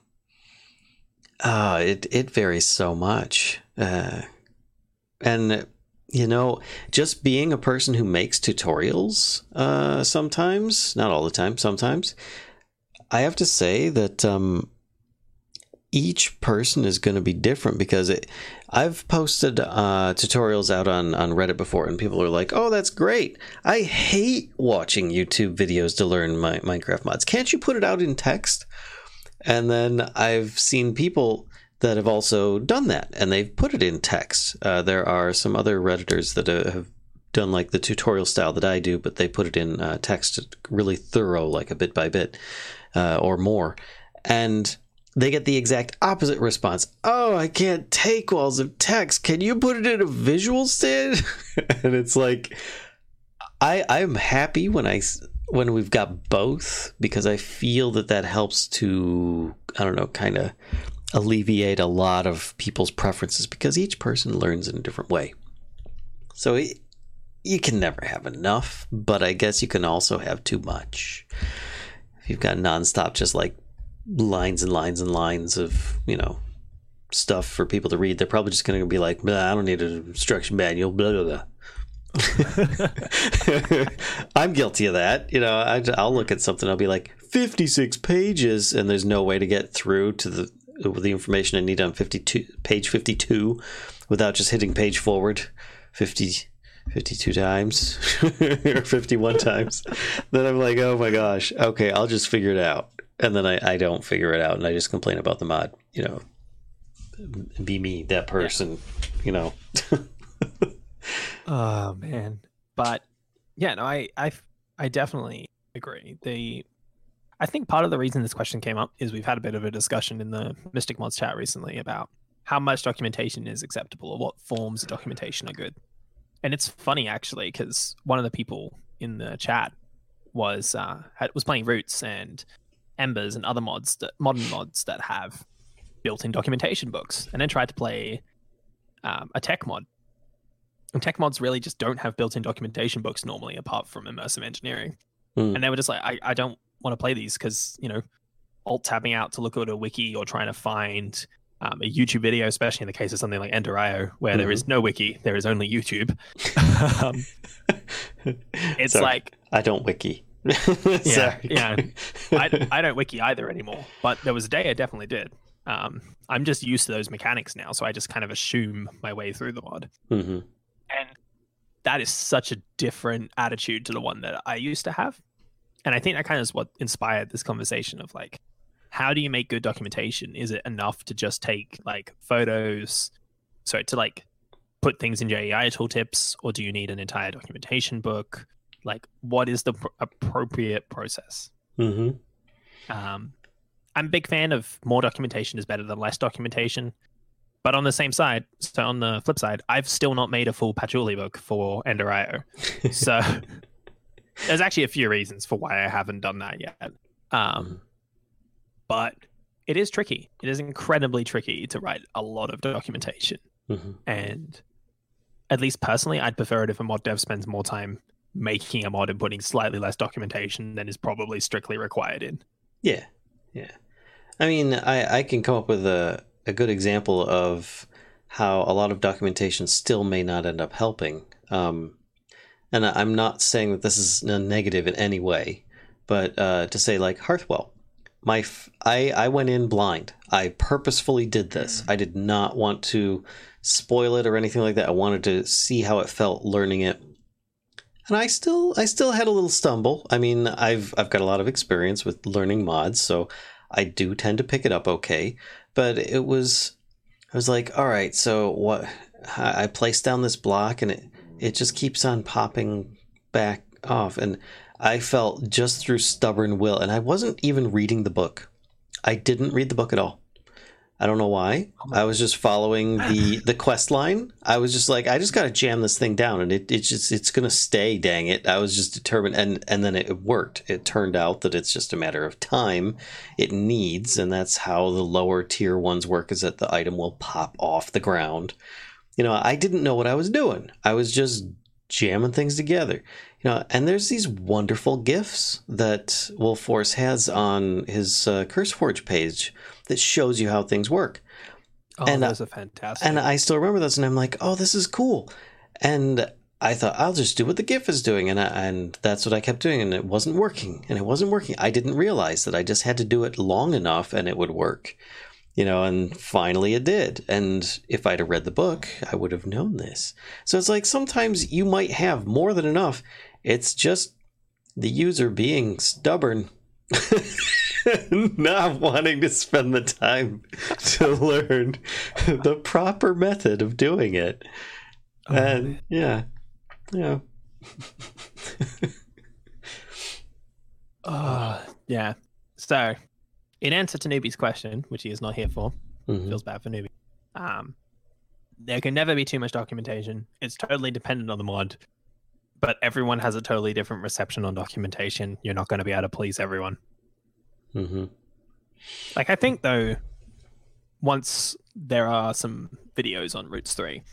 uh, it, it varies so much. Uh, and, you know, just being a person who makes tutorials uh, sometimes, not all the time, sometimes, I have to say that um, each person is going to be different because it, I've posted uh, tutorials out on, on Reddit before and people are like, oh, that's great. I hate watching YouTube videos to learn my Minecraft mods. Can't you put it out in text? And then I've seen people that have also done that, and they've put it in text. Uh, there are some other Redditors that uh, have done like the tutorial style that I do, but they put it in uh, text really thorough, like a bit by bit uh, or more. And they get the exact opposite response. Oh, I can't take walls of text. Can you put it in a visual stand? And it's like, I, I'm happy when I... when we've got both, because I feel that that helps to, I don't know, kind of alleviate a lot of people's preferences because each person learns in a different way. So it, you can never have enough, but I guess you can also have too much. If you've got nonstop, just like lines and lines and lines of, you know, stuff for people to read, they're probably just going to be like, I don't need an instruction manual, blah, blah, blah. I'm guilty of that. You know, I, I'll look at something, I'll be like fifty-six pages, and there's no way to get through to the the information I need on fifty-two page fifty-two without just hitting page forward fifty, fifty-two times or fifty-one times. Then I'm like, oh my gosh, okay, I'll just figure it out. And then I, I don't figure it out, and I just complain about the mod. You know, be me, that person, you know. Oh man, but yeah, no, I, I, I definitely agree. The, I think part of the reason this question came up is we've had a bit of a discussion in the Mystic Mods chat recently about how much documentation is acceptable or what forms of documentation are good. And it's funny actually, because one of the people in the chat was uh, had, was playing Roots and Embers and other mods, that, modern mods that have built-in documentation books, and then tried to play um, a tech mod. And tech mods really just don't have built-in documentation books normally, apart from immersive engineering. Mm. And they were just like, I, I don't want to play these because, you know, alt-tabbing out to look at a wiki or trying to find um, a YouTube video, especially in the case of something like Ender I O, where mm-hmm. there is no wiki, there is only YouTube. um, it's Sorry. like... I don't wiki. yeah, yeah. I, I don't wiki either anymore, but there was a day I definitely did. Um, I'm just used to those mechanics now, so I just kind of assume my way through the mod. Mm-hmm. And that is such a different attitude to the one that I used to have. And I think that kind of is what inspired this conversation of like, how do you make good documentation? Is it enough to just take like photos? So to like put things in J E I tooltips, or do you need an entire documentation book? Like, what is the pr- appropriate process? Mm-hmm. Um, I'm a big fan of more documentation is better than less documentation. But on the same side, so on the flip side, I've still not made a full Patchouli book for Ender I O. So there's actually a few reasons for why I haven't done that yet. Um, but it is tricky. It is incredibly tricky to write a lot of documentation. Mm-hmm. And at least personally, I'd prefer it if a mod dev spends more time making a mod and putting slightly less documentation than is probably strictly required in. Yeah, yeah. I mean, I, I can come up with a, a good example of how a lot of documentation still may not end up helping. Um, and I'm not saying that this is a negative in any way, but uh, to say like Hearthwell, my f- I, I went in blind. I purposefully did this. I did not want to spoil it or anything like that. I wanted to see how it felt learning it. And I still I still had a little stumble. I mean, I've I've got a lot of experience with learning mods, so I do tend to pick it up okay. But it was I was like, all right, so what I placed down this block and it, it just keeps on popping back off. And I felt just through stubborn will, and I wasn't even reading the book. I didn't read the book at all. I don't know why. I was just following the, the quest line. I was just like, I just got to jam this thing down, and it, it just, it's going to stay, dang it. I was just determined, and, and then it worked. It turned out that it's just a matter of time it needs, and that's how the lower tier ones work, is that the item will pop off the ground. You know, I didn't know what I was doing. I was just jamming things together. You know, and there's these wonderful GIFs that Wolf Force has on his uh, CurseForge page that shows you how things work. Oh, and those I, are fantastic. And I still remember those, and I'm like, oh, this is cool. And I thought, I'll just do what the GIF is doing, and I, and that's what I kept doing, and it wasn't working, and it wasn't working. I didn't realize that I just had to do it long enough, and it would work. You know, and finally it did. And if I'd have read the book, I would have known this. So it's like sometimes you might have more than enough. It's just the user being stubborn, not wanting to spend the time to learn the proper method of doing it. Oh, and man. yeah, yeah. oh, yeah. So, in answer to Newbie's question, which he is not here for, mm-hmm. feels bad for Newbie. Um, there can never be too much documentation. It's totally dependent on the mod, but everyone has a totally different reception on documentation. You're not going to be able to please everyone. Mm-hmm. Like, I think, though, once there are some videos on Roots three,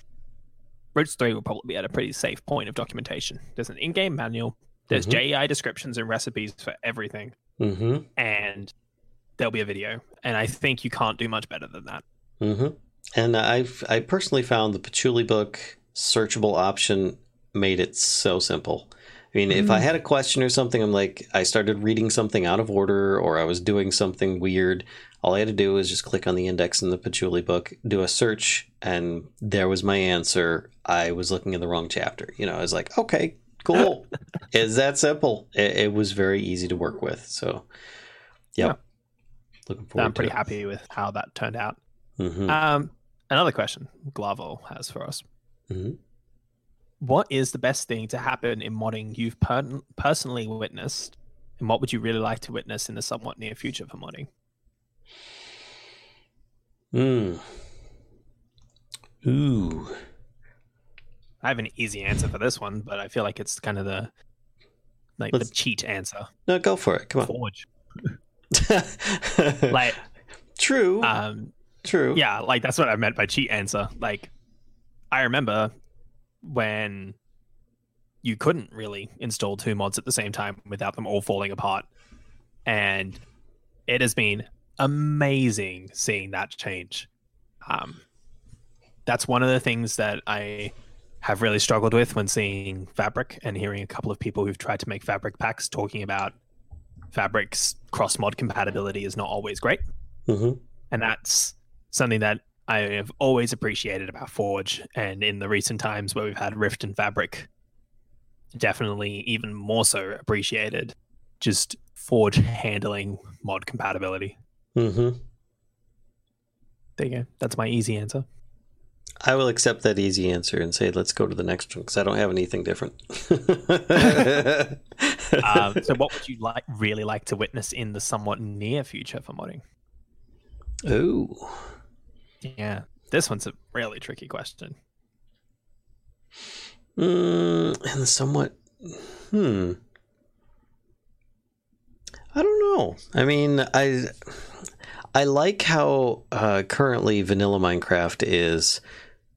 Roots three will probably be at a pretty safe point of documentation. There's an in-game manual. There's mm-hmm. J E I descriptions and recipes for everything. Mm-hmm. And there'll be a video, and I think you can't do much better than that. Mm-hmm. And I've I personally found the Patchouli book searchable option made it so simple. I mean, mm-hmm. if I had a question or something, I'm like, I started reading something out of order, or I was doing something weird. All I had to do was just click on the index in the Patchouli book, do a search, and there was my answer. I was looking in the wrong chapter. You know, I was like, okay, cool. It's that simple. It, it was very easy to work with. So, yep. yeah. So I'm pretty happy with how that turned out. Mm-hmm. Um, another question Glavo has for us. Mm-hmm. What is the best thing to happen in modding you've per- personally witnessed, and what would you really like to witness in the somewhat near future for modding? Mm. Ooh. I have an easy answer for this one, but I feel like it's kind of the like Let's... the cheat answer. No, go for it. Come on. Forge. like true um true yeah like that's what I meant by cheat answer. Like, I remember when you couldn't really install two mods at the same time without them all falling apart, and it has been amazing seeing that change. Um that's one of the things that I have really struggled with when seeing Fabric and hearing a couple of people who've tried to make Fabric packs talking about Fabric's cross-mod compatibility is not always great. Mm-hmm. And that's something that I have always appreciated about Forge. And in the recent times where we've had Rift and Fabric, definitely even more so appreciated just Forge handling mod compatibility. Mm-hmm. There you go. That's my easy answer. I will accept that easy answer and say, let's go to the next one, because I don't have anything different. um, so what would you like, really like to witness in the somewhat near future for modding? Oh. Yeah. This one's a really tricky question. Mm, and somewhat, hmm. I don't know. I mean, I I like how uh, currently vanilla Minecraft is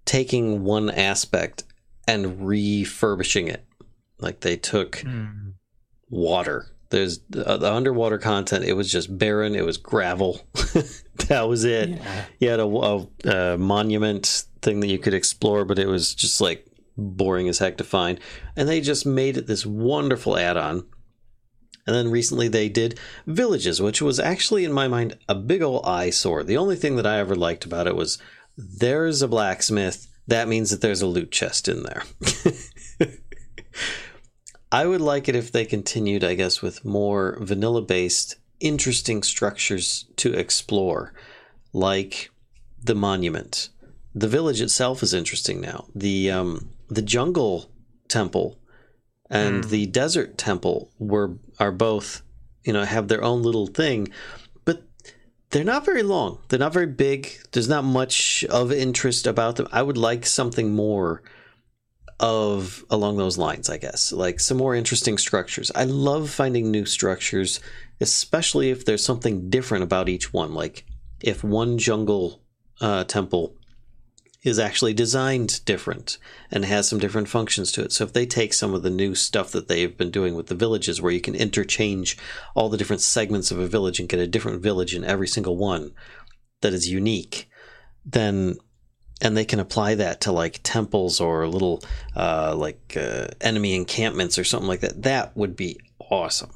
taking one aspect and refurbishing it. Like they took mm. water. There's uh, the underwater content. It was just barren. It was gravel. That was it. Yeah. You had a, a, a monument thing that you could explore, but it was just like boring as heck to find. And they just made it this wonderful add-on. And then recently they did villages, which was actually, in my mind, a big old eyesore. The only thing that I ever liked about it was there's a blacksmith. That means that there's a loot chest in there. I would like it if they continued, I guess, with more vanilla-based, interesting structures to explore, like the monument. The village itself is interesting now. The um, the jungle temple and mm. the desert temple were are both, you know, have their own little thing, but they're not very long. They're not very big. There's not much of interest about them. I would like something more of along those lines, I guess, like some more interesting structures. I love finding new structures, especially if there's something different about each one. Like if one jungle uh, temple is actually designed different and has some different functions to it. So if they take some of the new stuff that they've been doing with the villages, where you can interchange all the different segments of a village and get a different village in every single one that is unique, then, and they can apply that to like temples or little uh, like uh, enemy encampments or something like that, that would be awesome.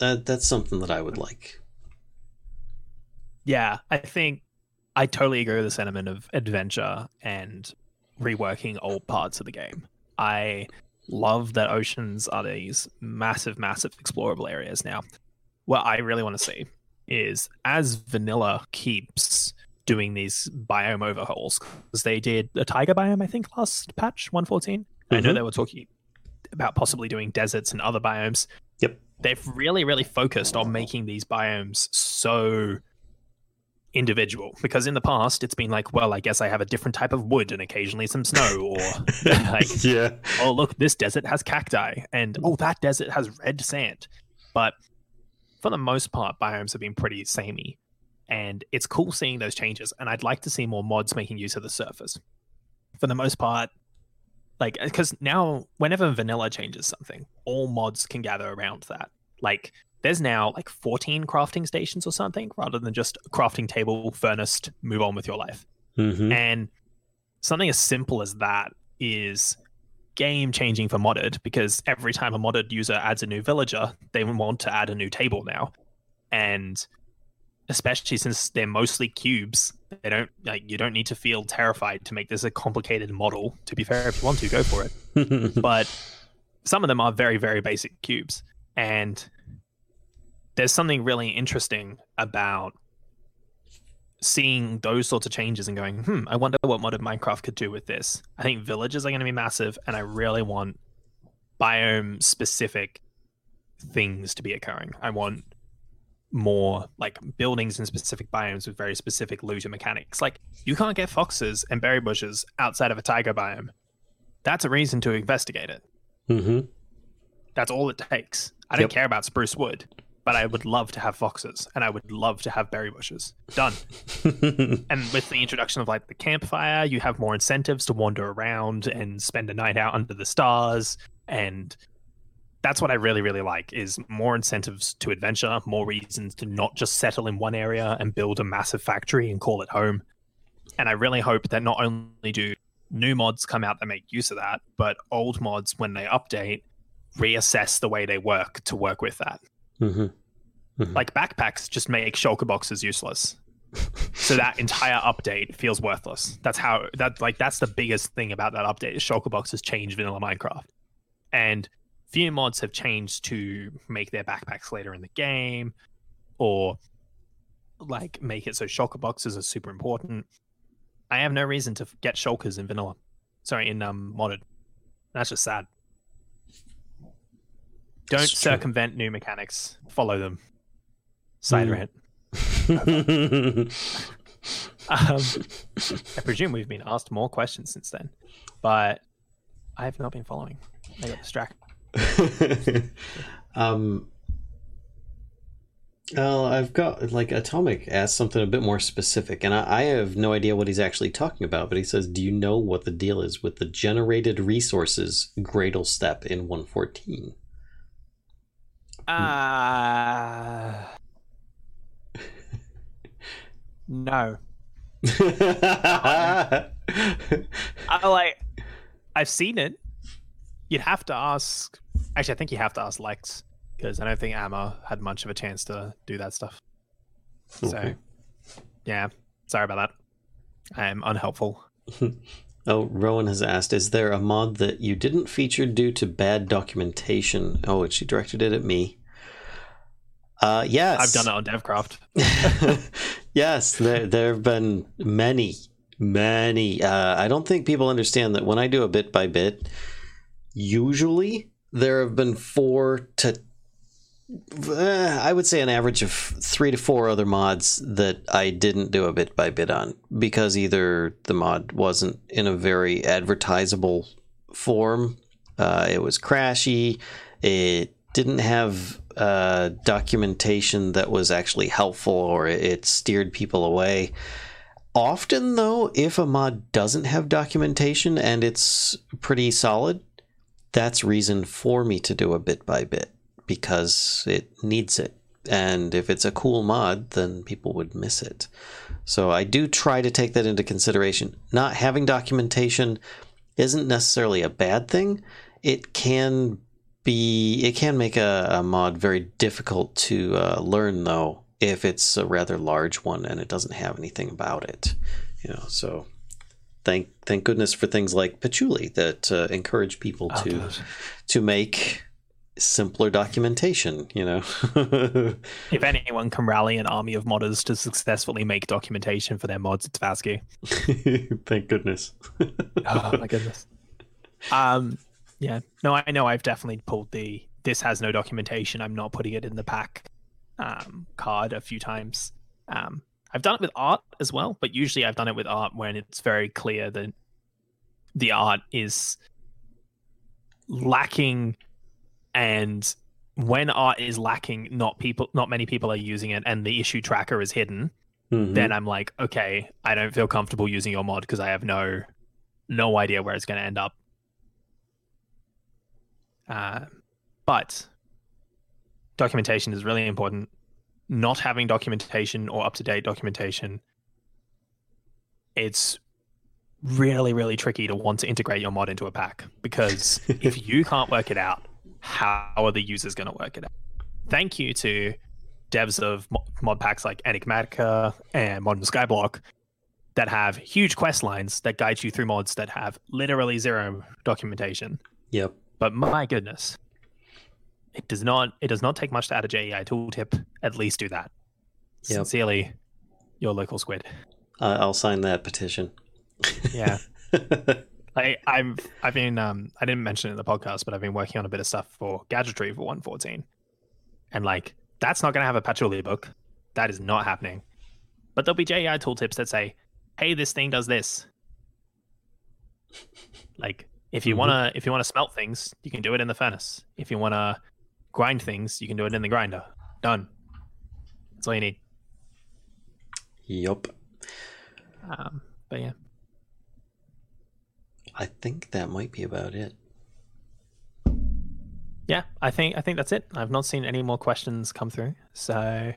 Uh, that's something that I would like. Yeah, I think I totally agree with the sentiment of adventure and reworking old parts of the game. I love that oceans are these massive, massive explorable areas now. What I really want to see is, as vanilla keeps doing these biome overhauls, because they did a tiger biome, I think, last patch, one fourteen. Mm-hmm. I know they were talking about possibly doing deserts and other biomes. Yep. They've really, really focused on making these biomes so individual, because in the past it's been like, well, I guess I have a different type of wood and occasionally some snow, or like, yeah, oh look, this desert has cacti, and oh, that desert has red sand. But for the most part, biomes have been pretty samey, and it's cool seeing those changes. And I'd like to see more mods making use of the surface for the most part, like, because now whenever vanilla changes something, all mods can gather around that. Like, there's now like fourteen crafting stations or something, rather than just a crafting table, furnace, move on with your life. Mm-hmm. And something as simple as that is game changing for modded, because every time a modded user adds a new villager, they want to add a new table now. And especially since they're mostly cubes, they don't like, you don't need to feel terrified to make this a complicated model. To be fair, if you want to, go for it. But some of them are very, very basic cubes. And there's something really interesting about seeing those sorts of changes and going, hmm, I wonder what modded Minecraft could do with this. I think villages are going to be massive, and I really want biome-specific things to be occurring. I want more like buildings in specific biomes with very specific loot and mechanics. Like, you can't get foxes and berry bushes outside of a tiger biome. That's a reason to investigate it. Mm-hmm. That's all it takes. I don't yep. care about spruce wood, but I would love to have foxes, and I would love to have berry bushes. Done. And with the introduction of like the campfire, you have more incentives to wander around and spend a night out under the stars. And that's what I really, really like, is more incentives to adventure, more reasons to not just settle in one area and build a massive factory and call it home. And I really hope that not only do new mods come out that make use of that, but old mods, when they update, reassess the way they work to work with that. Mm-hmm. Mm-hmm. Like, backpacks just make shulker boxes useless, so that entire update feels worthless. That's how that like that's the biggest thing about that update, is shulker boxes changed vanilla Minecraft, and few mods have changed to make their backpacks later in the game, or like make it so shulker boxes are super important. I have no reason to get shulkers in vanilla, sorry, in um modded. That's just sad. Don't it's circumvent true. New mechanics. Follow them. Side mm. rant. Um, I presume we've been asked more questions since then, but I have not been following. I got distracted. um, well, I've got, like, Atomic asked something a bit more specific, and I, I have no idea what he's actually talking about, but he says, do you know what the deal is with the generated resources Gradle step in one fourteen? Ah... Uh... No. I, I like. I've seen it. You'd have to ask. Actually, I think you have to ask Lex, because I don't think Amma had much of a chance to do that stuff. Okay. So, yeah. Sorry about that. I am unhelpful. Oh, Rowan has asked, is there a mod that you didn't feature due to bad documentation? Oh, and she directed it at me. Uh, yes. I've done it on DevCraft. Yes, there there have been many, many. Uh, I don't think people understand that when I do a bit by bit, usually there have been four to, uh, I would say an average of three to four other mods that I didn't do a bit by bit on, because either the mod wasn't in a very advertisable form, uh, it was crashy, it didn't have... Uh, documentation that was actually helpful, or it steered people away. Often, though, if a mod doesn't have documentation and it's pretty solid, that's reason for me to do a bit by bit, because it needs it. And if it's a cool mod, then people would miss it. So I do try to take that into consideration. Not having documentation isn't necessarily a bad thing. It can Be, it can make a, a mod very difficult to uh, learn, though, if it's a rather large one and it doesn't have anything about it, you know. So thank thank goodness for things like Patchouli that uh, encourage people oh, to God. to make simpler documentation, you know. If anyone can rally an army of modders to successfully make documentation for their mods, it's Vasco. Thank goodness. Oh my goodness. Um. Yeah, no, I know I've definitely pulled the this has no documentation, I'm not putting it in the pack um, card a few times. Um, I've done it with art as well, but usually I've done it with art when it's very clear that the art is lacking, and when art is lacking, not people, not many people are using it, and the issue tracker is hidden. Mm-hmm. Then I'm like, okay, I don't feel comfortable using your mod because I have no no idea where it's going to end up. Uh, but documentation is really important. Not having documentation or up-to-date documentation, it's really, really tricky to want to integrate your mod into a pack, because if you can't work it out, how are the users going to work it out? Thank you to devs of mod packs like Enigmatica and Modern Skyblock that have huge quest lines that guide you through mods that have literally zero documentation. Yep. But my goodness, it does not it does not take much to add a J E I tooltip. At least do that. Yep. Sincerely, your local squid. Uh, I'll sign that petition. Yeah. I, I've I've been um I didn't mention it in the podcast, but I've been working on a bit of stuff for Gadgetry for one fourteen, and like that's not going to have a Patchouli book. That is not happening. But there'll be J E I tooltips that say, "Hey, this thing does this." Like. If you wanna, if you wanna smelt things, you can do it in the furnace. If you wanna grind things, you can do it in the grinder. Done. That's all you need. Yup. Um, but yeah, I think that might be about it. Yeah, I think I think that's it. I've not seen any more questions come through, so I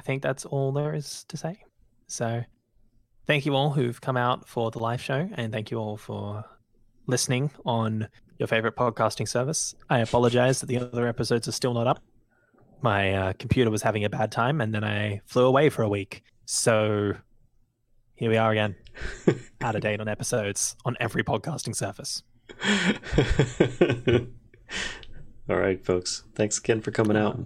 think that's all there is to say. So, thank you all who've come out for the live show, and thank you all for listening on your favorite podcasting service. I apologize that the other episodes are still not up. My uh, computer was having a bad time, and then I flew away for a week. So here we are again, out of date on episodes on every podcasting service. All right, folks. Thanks again for coming out.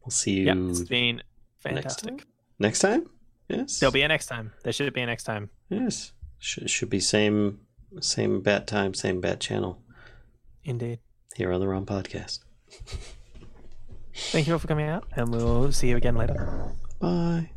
We'll see you. Yep, it's been fantastic. Next, next time? Yes. There'll be a next time. There should be a next time. Yes. Should, should be same... Same bat time, same bat channel. Indeed. Here on the ROM Podcast. Thank you all for coming out, and we'll see you again later. Bye.